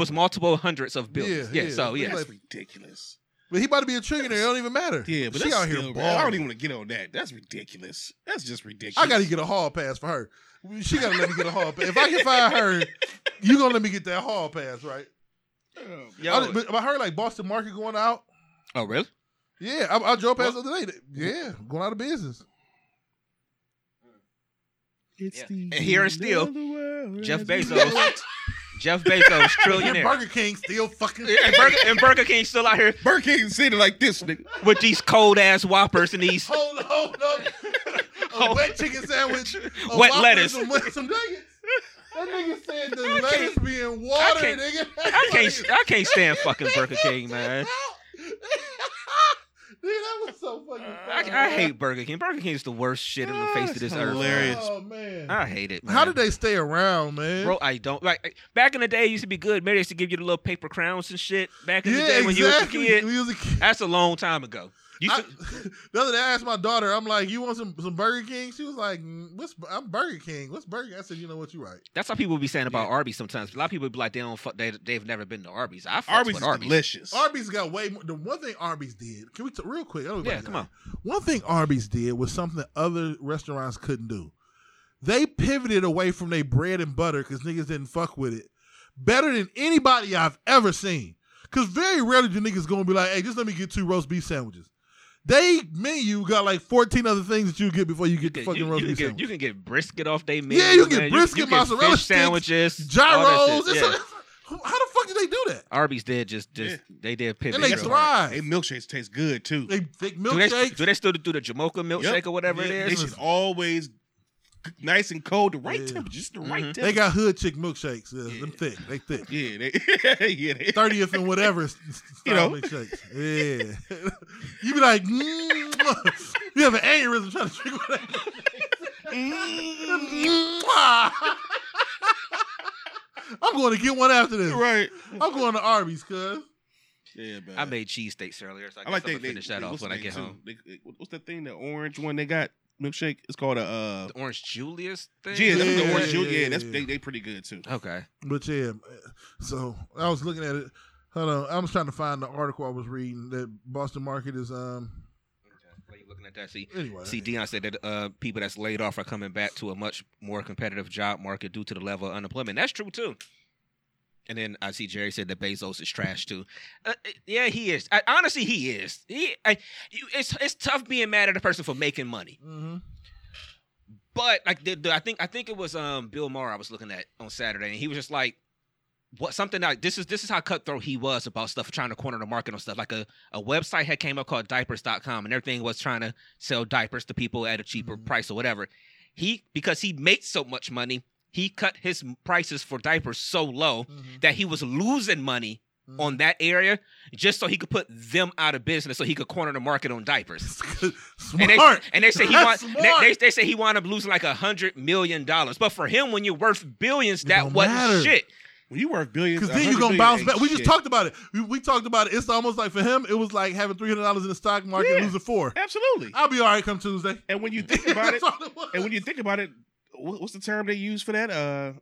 was multiple hundreds of billions. Yeah. So yeah, that's ridiculous. But he about to be a trillionaire. It don't even matter. Yeah, but she out here balling. I don't even want to get on that. That's ridiculous. That's just ridiculous. I got to get a hall pass for her. She got to let me get a hall pass. If I can find her, you going to let me get that hall pass, right? Oh, I heard like Boston Market going out. Oh, really? Yeah. I drove past the other day. Yeah, going out of business. And here and still, Jeff Bezos. Jeff Bezos, trillionaire. Burger King still fucking... And Burger King still out here. Burger King sitting like this, nigga. With these cold-ass Whoppers and these... Hold on. A wet chicken sandwich. Wet lettuce. Some nuggets. That nigga said the lettuce be in water, nigga. I can't stand fucking Burger King, man. Dude, that was so fucking funny. I hate Burger King. Burger King is the worst shit on the face of this earth. Hilarious. Oh, man. I hate it, man. How did they stay around, man? Bro, I don't. Like, back in the day, it used to be good. Maybe they used to give you the little paper crowns and shit back in the day when you was a kid. That's a long time ago. The other day, I asked my daughter, I'm like, you want some Burger King? She was like, I'm Burger King. What's Burger King? I said, you know what, you're right. That's how people be saying about Arby's sometimes. A lot of people be like, they've never been to Arby's. Arby's is delicious. Arby's got way more. The one thing Arby's did, can we talk real quick? Come on. One thing Arby's did was something other restaurants couldn't do. They pivoted away from their bread and butter because niggas didn't fuck with it better than anybody I've ever seen. Because very rarely do niggas going to be like, hey, just let me get two roast beef sandwiches. They menu got like 14 other things that you get before you get the fucking roast beef sandwich. You can get brisket off they menu. Yeah, you can get brisket, mozzarella sticks, sandwiches, gyros. How the fuck did they do that? Arby's did they did pivot. And they thrive. Their milkshakes taste good too. They thick milkshakes. Do they still do the Jamocha milkshake or whatever it is? They should always nice and cold, the right temperature, just the right temperature. They got hood chick milkshakes. Them thick. They thick. Yeah, they 30th and whatever milkshakes. Yeah. You be like, you have an aneurysm trying to drink whatever. I'm going to get one after this. Right. I'm going to Arby's, cuz. Yeah, man. I made cheesesteaks earlier, so I guess I'm going to finish that off when I get home. What's that thing, the orange one they got? Milkshake. It's called the Orange Julius thing. Yeah, the Orange Julius. Yeah, that's they pretty good too. Okay, but yeah, so I was looking at it. Hold on, I was trying to find the article I was reading that Boston Market is Why you looking at that? See, Deion said that people that's laid off are coming back to a much more competitive job market due to the level of unemployment. That's true too. And then I see Jerry said that Bezos is trash too. Yeah, he is. Honestly, he is. It's tough being mad at a person for making money. Mm-hmm. But like, I think it was Bill Maher I was looking at on Saturday, and he was just like, "What? Something like this is how cutthroat he was about stuff, trying to corner the market on stuff." Like a website had came up called diapers.com, and everything was trying to sell diapers to people at a cheaper price or whatever. Because he makes so much money. He cut his prices for diapers so low that he was losing money on that area just so he could put them out of business so he could corner the market on diapers. Smart. And they say he wound up losing like $100 million. But for him, when you're worth billions, that wasn't shit. When you worth billions, because then you're going to bounce back. We just talked about it. We talked about it. It's almost like for him, it was like having $300 in the stock market and losing $4. Absolutely. I'll be all right come Tuesday. And when you think about it, what's the term they use for that? I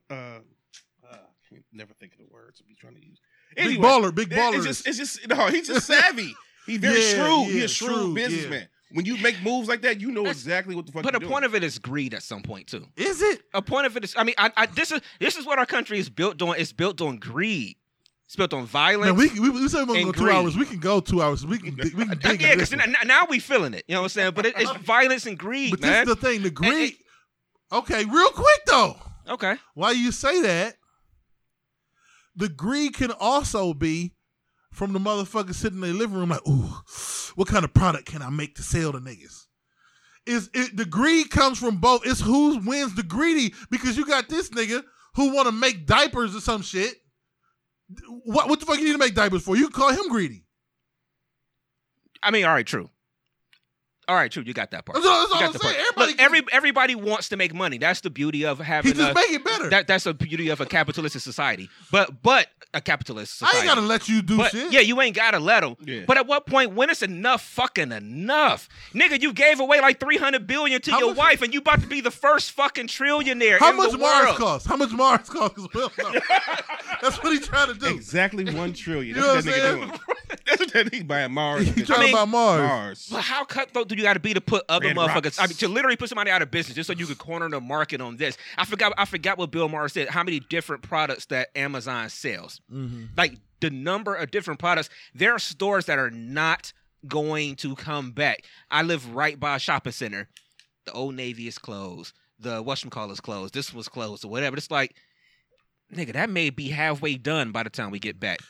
can never think of the words I'll be trying to use. Anyway, big baller. It's just he's just savvy. He's very shrewd. He's a shrewd businessman. When you make moves like that, you know exactly what the fuck. But a point of it is greed at some point too. Is it? A point of it is. I mean, this is what our country is built on. It's built on greed. It's built on violence. Man, we said we're going to go 2 hours. We can go 2 hours. We can dig. Yeah, because now we feeling it. You know what I'm saying? But it's violence and greed, but man. But this is the thing. The greed. Okay, real quick though. Okay. While you say that, the greed can also be from the motherfucker sitting in their living room like, ooh, what kind of product can I make to sell to niggas? The greed comes from both. It's who wins the greedy, because you got this nigga who want to make diapers or some shit. What the fuck you need to make diapers for? You can call him greedy. I mean, all right, true. All right, true. You got that part. That's all I'm saying. Everybody wants to make money. That's the beauty of having. He just make it better. That's the beauty of a capitalistic society. But a capitalist society. I ain't gotta let you do shit. Yeah, you ain't gotta let them. Yeah. But at what point, when it's enough, fucking enough, nigga? You gave away like $300 billion to your wife, and you about to be the first fucking trillionaire. How much Mars cost? How much Mars cost as well? No. That's what he trying to do. Exactly $1 trillion. You know what I'm saying? That's what that nigga buying Mars. He trying to buy Mars. But how cutthroat do you got to be to put other motherfuckers? I mean, to literally put somebody out of business just so you could corner the market on this. I forgot what Bill Maher said. How many different products that Amazon sells? Mm-hmm. Like the number of different products. There are stores that are not going to come back. I live right by a shopping center. The Old Navy is closed. The whatchamacallit is closed. This was closed or whatever. It's like, nigga, that may be halfway done by the time we get back.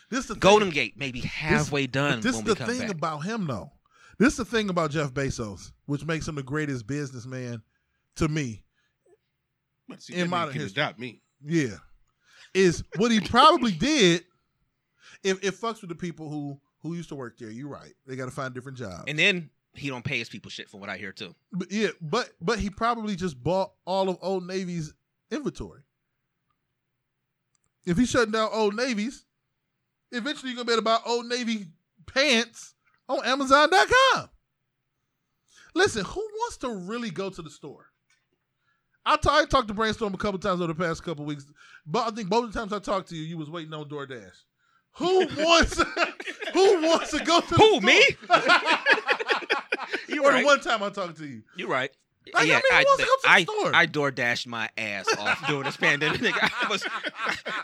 Golden Gate may be halfway done when we come back. This is the thing about him, though. This is the thing about Jeff Bezos, which makes him the greatest businessman to me in modern history. Stop me. Yeah. Is what he probably did, it fucks with the people who used to work there. You're right. They got to find different jobs. And then he don't pay his people shit from what I hear, too. But yeah, but he probably just bought all of Old Navy's inventory. If he's shutting down Old Navy's, eventually you're going to be able to buy Old Navy pants on Amazon.com. Listen, who wants to really go to the store? I talked to Brainstorm a couple times over the past couple weeks, but I think both of the times I talked to you, you was waiting on DoorDash. Who wants to go to the store? Who, me? You were right. The one time I talked to you. You're right. Like, yeah, I mean, who wants to go to the store? I DoorDashed my ass off during this pandemic.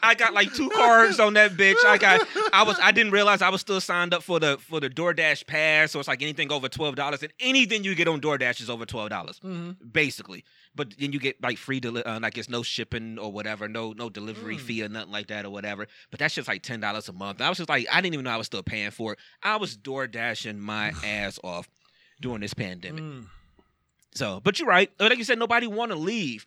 I got like 2 cards on that bitch. I didn't realize I was still signed up for the DoorDash pass. So it's like anything over $12, and anything you get on DoorDash is over $12, mm-hmm. basically. But then you get like free, like it's no shipping or whatever, no delivery fee or nothing like that or whatever. But that shit's like $10 a month. And I was just like, I didn't even know I was still paying for it. I was DoorDashing my ass off during this pandemic. Mm. So, but you're right. Like you said, nobody want to leave.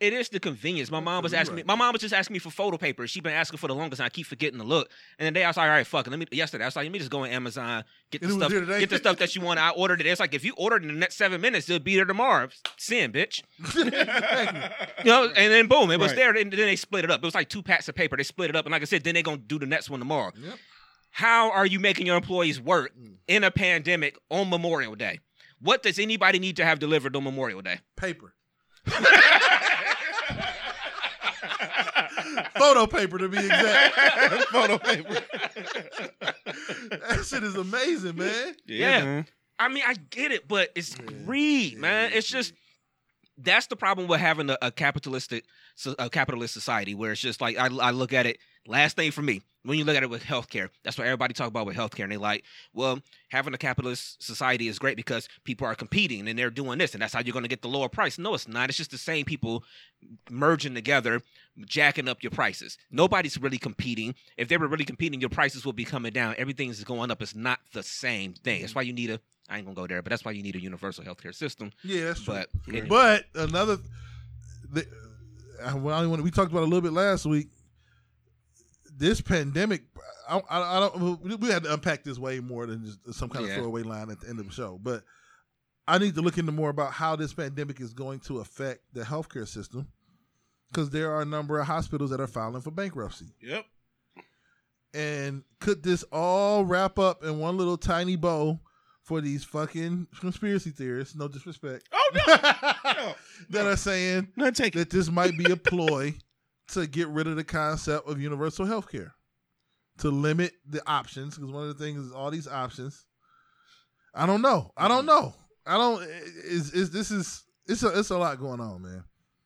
It is the convenience. My mom was just asking me for photo paper. She's been asking for the longest, and I keep forgetting to look. And then I was like, all right, fuck it. Yesterday, I was like, let me just go on Amazon, get the stuff that you want. I ordered it. It's like, if you ordered in the next 7 minutes, it'll be there tomorrow. Send, bitch. You know, and then boom, it was right there. And then they split it up. It was like 2 packs of paper. They split it up. And like I said, then they're going to do the next one tomorrow. Yep. How are you making your employees work in a pandemic on Memorial Day? What does anybody need to have delivered on Memorial Day? Paper. Photo paper, to be exact. Photo paper. That shit is amazing, man. Yeah. Man. I mean, I get it, but it's greed, man. It's just, that's the problem with having a capitalist society, where it's just like, I look at it, last thing for me, when you look at it with healthcare, that's what everybody talk about with healthcare. And they like, well, having a capitalist society is great because people are competing and they're doing this, and that's how you're going to get the lower price. No, it's not. It's just the same people merging together, jacking up your prices. Nobody's really competing. If they were really competing, your prices would be coming down. Everything's going up. It's not the same thing. That's why you need I ain't going to go there, but that's why you need a universal healthcare system. Yeah, that's true. But another, we talked about it a little bit last week. This pandemic, I don't. We had to unpack this way more than just some kind of throwaway line at the end of the show. But I need to look into more about how this pandemic is going to affect the healthcare system, because there are a number of hospitals that are filing for bankruptcy. Yep. And could this all wrap up in one little tiny bow for these fucking conspiracy theorists? No disrespect. Oh no. That are saying that this might be a ploy to get rid of the concept of universal health care, to limit the options, because one of the things is all these options. I don't know. I don't. It's a lot going on, man.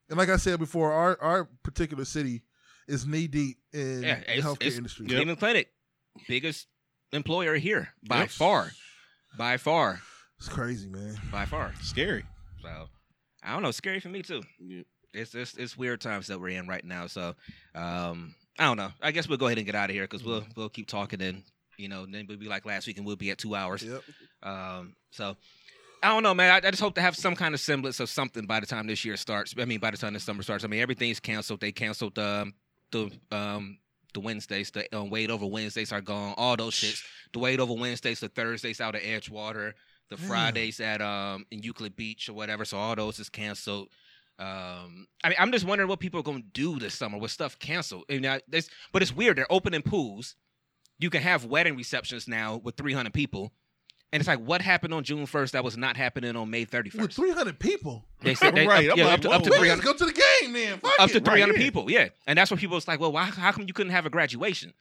And like I said before, our particular city is knee deep in the healthcare industry. Cleveland Clinic, biggest employer here by far, by far. It's crazy, man. By far, scary. So I don't know. Scary for me too. Yep. It's weird times that we're in right now. So I don't know. I guess we'll go ahead and get out of here because we'll keep talking and then we'll be like last week and we'll be at 2 hours. Yep. So. I don't know, man. I just hope to have some kind of semblance of something by the time this year starts. I mean, by the time this summer starts. I mean, everything's canceled. They canceled the Wednesdays. The Wade Over Wednesdays are gone. All those shits. The Wade Over Wednesdays, the Thursdays out of Edgewater, the Fridays at in Euclid Beach or whatever. So all those is canceled. I mean, I'm just wondering what people are going to do this summer with stuff canceled. I mean, but it's weird. They're opening pools. You can have wedding receptions now with 300 people. And it's like, what happened on June 1st that was not happening on May 31st? With 300 people. They said up to 300. Let's go to the game then. Up to 300 people, yeah. And that's what people was like, well, why, how come you couldn't have a graduation?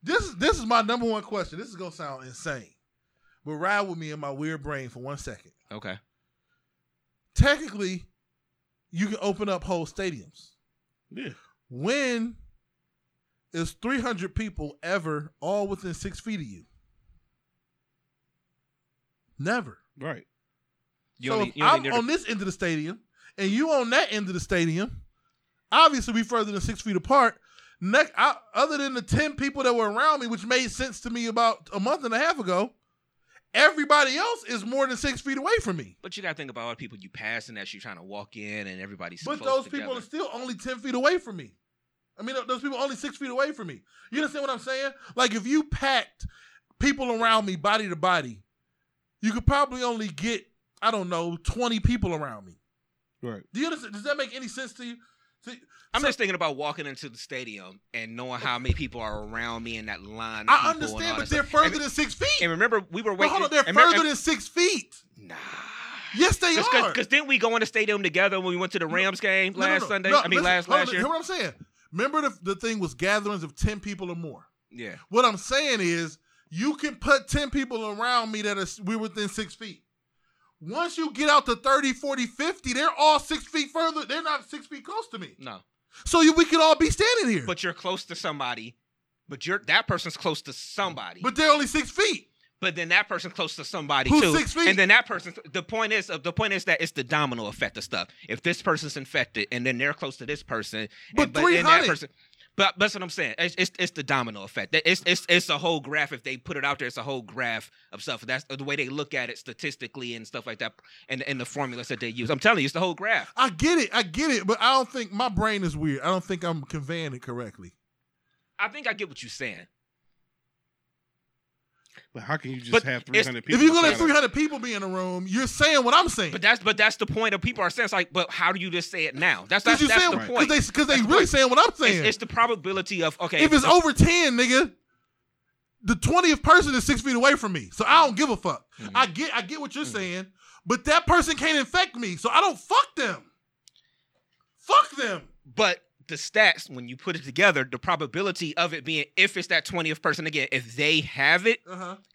This is my number one question. This is going to sound insane. But ride with me in my weird brain for 1 second. Okay. Technically, you can open up whole stadiums. Yeah. When is 300 people ever all within 6 feet of you? Never. Right. So if I'm on this end of the stadium and you on that end of the stadium, obviously we further than 6 feet apart. Other than the 10 people that were around me, which made sense to me about a month and a half ago, everybody else is more than 6 feet away from me. But you got to think about all the people you pass and that you're trying to walk in and everybody's close together. But those people are still only 10 feet away from me. I mean, those people are only 6 feet away from me. You understand what I'm saying? Like if you packed people around me body to body, you could probably only get, 20 people around me. Right. Do you understand? Does that make any sense to you? See, I'm just thinking about walking into the stadium and knowing how many people are around me in that line. I understand, but they're further than 6 feet. And remember, we were waiting. Hold on, they're further than 6 feet. Nah. Yes, they are. Because didn't we go in the stadium together when we went to the Rams game last Sunday? I mean, last year. Hear what I'm saying? Remember the thing was gatherings of 10 people or more. Yeah. What I'm saying is, you can put 10 people around me that we're within 6 feet. Once you get out to 30, 40, 50, they're all 6 feet further. They're not 6 feet close to me. No. So we could all be standing here. But you're close to somebody. But that person's close to somebody. But they're only 6 feet. But then that person's close to somebody who's too. 6 feet. And then that person. The point is that it's the domino effect of stuff. If this person's infected, and then they're close to this person, but 300. But that's what I'm saying. It's the domino effect. It's a whole graph. If they put it out there, it's a whole graph of stuff. That's the way they look at it statistically and stuff like that, and the formulas that they use. I'm telling you, it's the whole graph. I get it, but I don't think my brain is weird. I don't think I'm conveying it correctly. I think I get what you're saying. But how can you have 300 people? If you're going to have 300 people be in a room, you're saying what I'm saying. But that's the point of people are saying. It's like, but how do you just say it now? That's the point. Because they really saying what I'm saying. It's the probability of, okay. If it's over 10, nigga, the 20th person is 6 feet away from me. So I don't give a fuck. Mm-hmm. I get what you're saying, but that person can't infect me. So I don't fuck them. Fuck them. But the stats, when you put it together, the probability of it being, if it's that 20th person again, if they have it,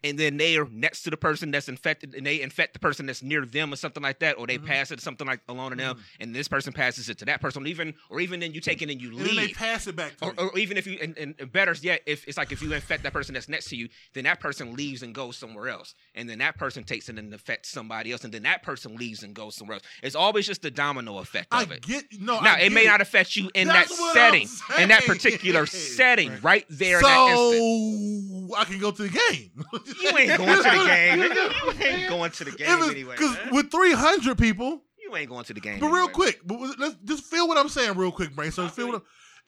and then they are next to the person that's infected, and they infect the person that's near them or something like that, or they pass it to something like along to them, and this person passes it to that person, or even then you take it and you leave. And then they pass it back to you. Or even if you, and better yet, if you infect that person that's next to you, then that person leaves and goes somewhere else. And then that person takes it and affects somebody else, and then that person leaves and goes somewhere else. It's always just the domino effect of it. Now, it may not affect you in that setting, in that particular setting, right there. So in that I can go to the game. You ain't going to the game. You ain't going to the game anyway. Because with 300 people, you ain't going to the game. But real quick, let's just feel what I'm saying, real quick, Brainstorm.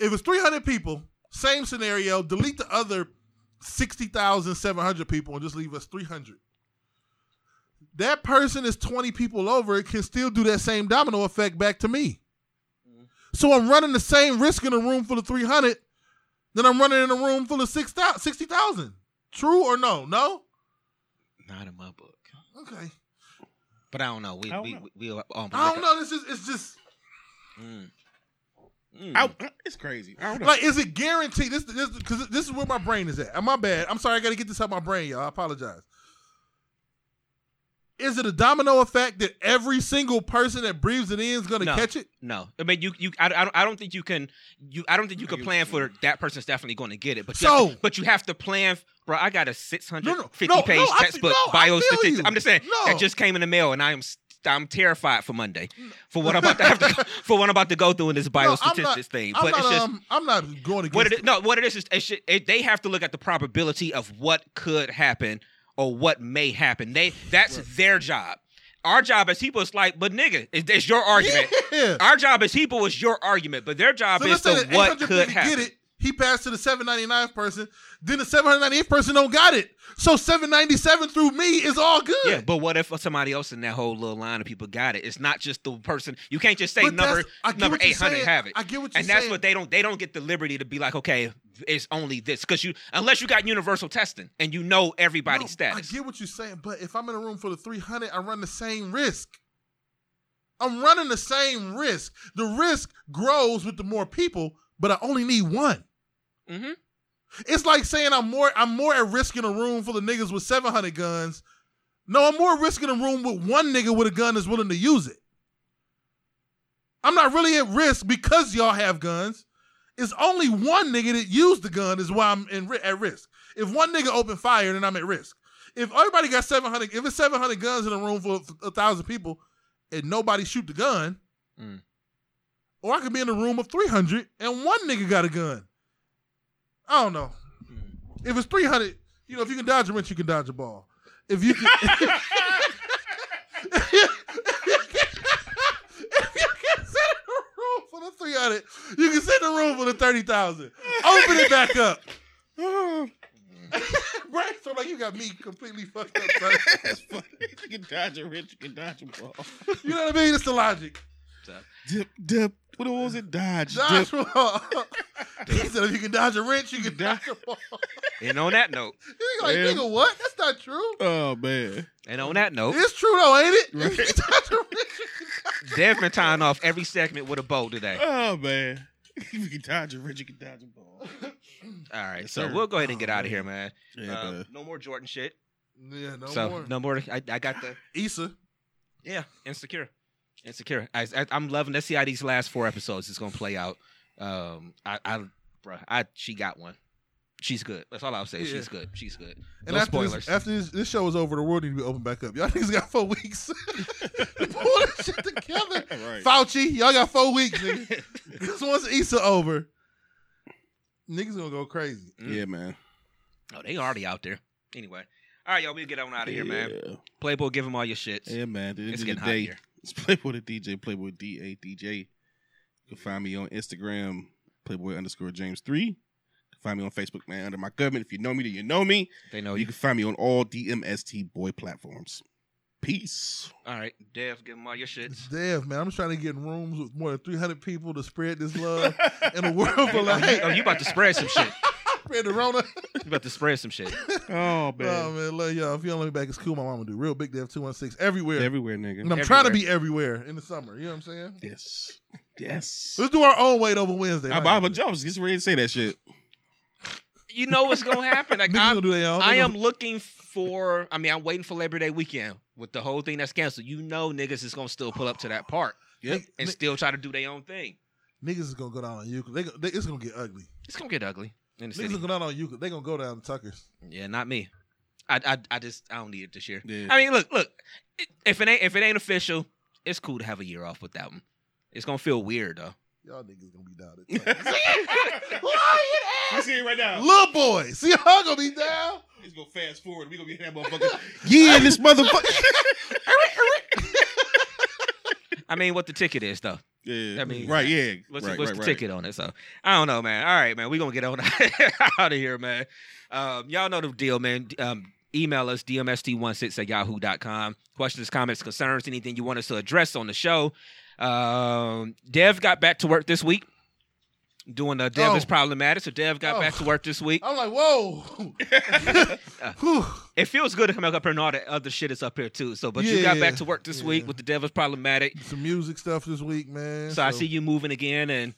If it's 300 people, same scenario. Delete the other 60,700 people and just leave us 300. That person is 20 people over. It can still do that same domino effect back to me. So I'm running the same risk in a room full of 300 than I'm running in a room full of 60,000. True or no? No? Not in my book. Okay. But I don't know. I don't know. It's just. It's crazy. I don't know. Like, is it guaranteed? This is where my brain is at. My bad. I'm sorry. I got to get this out of my brain, y'all. I apologize. Is it a domino effect that every single person that breathes it in is going to catch it? No, I mean I don't think you can plan for that person's definitely going to get it. But you have to plan. Bro, I got a 650-page textbook bio statistics. I'm just saying that just came in the mail, and I'm terrified for Monday for what I'm about to have to for what I'm about to go through in this biostatistics thing. But it's just I'm not going against it. No, what it is they have to look at the probability of what could happen or what may happen. Their job. Our job as people is like, but nigga, it's your argument. Yeah. Our job as people is your argument, but their job is so what could happen. Get it. He passed to the 799th person. Then the 798th person don't got it. So 797 through me is all good. Yeah, but what if somebody else in that whole little line of people got it? It's not just the person. You can't just say number 800 have it. I get what you're saying. And that's what they don't get the liberty to be like, okay, it's only this. Because unless you got universal testing and you know everybody's status. I get what you're saying, but if I'm in a room full of 300, I run the same risk. I'm running the same risk. The risk grows with the more people, but I only need one. Mm-hmm. It's like saying I'm more at risk in a room full of niggas with 700 guns. No, I'm more at risk in a room with one nigga with a gun that's willing to use it. I'm not really at risk because y'all have guns. It's only one nigga that used the gun is why I'm at risk. If one nigga opened fire, then I'm at risk. If everybody got 700, if it's 700 guns in a room full of 1,000 people and nobody shoot the gun, or I could be in a room of 300 and one nigga got a gun. I don't know. If it's 300, if you can dodge a wrench, you can dodge a ball. If you can, if you can sit in a room for the 300, you can sit in a room for the 30,000. Open it back up. Right? So like you got me completely fucked up. Right? That's funny. You can dodge a wrench, you can dodge a ball. You know what I mean? It's the logic. Dip. What was it? Dodge ball. He said, if you can dodge a wrench, you can dodge a ball. And on that note. He's like, nigga, what? That's not true. Oh, man. And on that note. It's true, though, ain't it? Right. If you dodge a wrench, you can dodge a ball. Dev's been tying off every segment with a bow today. Oh, man. If you can dodge a wrench, you can dodge a ball. All right. Yes, so we'll go ahead and get out of here, man. Yeah, no more Jordan shit. Yeah, no more. No more. I got the. Issa. Yeah, Insecure. I'm loving. Let's see how these last 4 episodes is gonna play out. She got one. She's good. That's all I'll say. Yeah. She's good. And no after spoilers. After this show is over, the world needs to be opened back up. Y'all niggas got 4 weeks. Pull this shit together. Right. Fauci, y'all got 4 weeks, nigga. Because once Issa over, niggas gonna go crazy. Mm. Yeah, man. Oh, they already out there. Anyway. All right, y'all, we'll get on out of here, man. Playboy, give them all your shits. Yeah, man. It's getting hot here. It's Playboy the DJ, Playboy DADJ. You can find me on Instagram, Playboy_James3. You can find me on Facebook, man, under my government. If you know me, then you know me. They know you. You can find me on all DMST boy platforms. Peace. All right, Dev, give them all your shits. Dev, man, I'm trying to get in rooms with more than 300 people to spread this love in a world for like. Oh, you about to spread some shit. Spread the Rona. You about to spread some shit. Oh, man. Oh, man. Love y'all. If you don't let me back, it's cool. My mama do. Real Big Dev 216. Everywhere, nigga. And I'm trying to be everywhere in the summer. You know what I'm saying? Yes. Let's do our own weight over Wednesday. Baba Jones, get ready to say that shit. You know what's going to happen. Like, I'm waiting for Labor Day weekend with the whole thing that's canceled. You know niggas is going to still pull up to that park and still try to do their own thing. Niggas is going to go down on Euclid. It's going to get ugly. Niggas going down on Euclid. They gonna go down to Tucker's. Yeah, not me. I don't need it this year. Yeah. I mean, look. If it ain't official, it's cool to have a year off without them. It's gonna feel weird though. Y'all niggas gonna be down at Tucker's. I see it right now. Little boy, see y'all gonna be down. He's gonna fast forward. We gonna be that motherfucker. Yeah, this motherfucker. I mean, what the ticket is though. Yeah, I mean, right, yeah. What's the ticket on it? So I don't know, man. All right, man. We're going to get on out of here, man. Y'all know the deal, man. Email us, dmst16@yahoo.com. Questions, comments, concerns, anything you want us to address on the show. Dev got back to work this week. Doing the Dev is problematic, so Dev got back to work this week. I'm like, whoa. It feels good to come up here and all that other shit is up here too. So, but you got back to work this week with the Dev is problematic. Some music stuff this week, man. So I see you moving again, and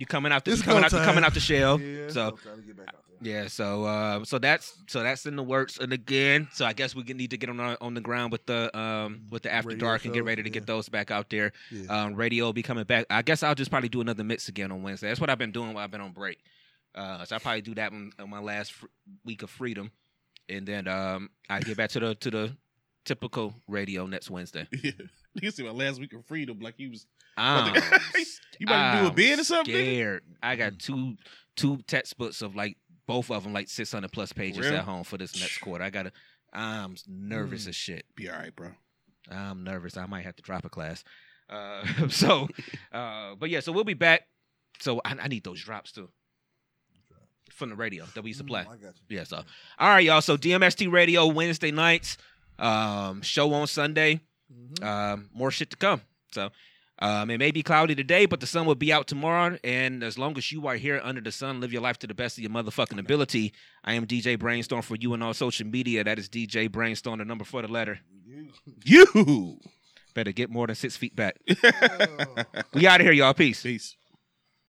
You coming out? Coming out the shell. Yeah, so to get back out there. Yeah. So so that's in the works. And again, so I guess we need to get on the ground with the After radio Dark shows, and get ready to get those back out there. Yeah. Radio will be coming back. I guess I'll just probably do another mix again on Wednesday. That's what I've been doing while I've been on break. So I probably do that on my last week of freedom, and then I get back to the typical radio next Wednesday. Yeah. You see my last week of freedom, like you was. You about to do a bid or something? Scared. I got two textbooks of like both of them like 600 plus pages at home for this next quarter. I'm nervous as shit. Be all right, bro. I'm nervous. I might have to drop a class. But yeah, so we'll be back. So I need those drops too. From the radio that we used to play. I got you. Yeah. So all right, y'all. So DMST Radio Wednesday nights. Show on Sunday. Mm-hmm. More shit to come. So it may be cloudy today, but the sun will be out tomorrow. And as long as you are here under the sun, live your life to the best of your motherfucking ability. I am DJ Brainstorm for you and all social media. That is DJ Brainstorm, the number for the letter. You better get more than 6 feet back. We out of here, y'all. Peace.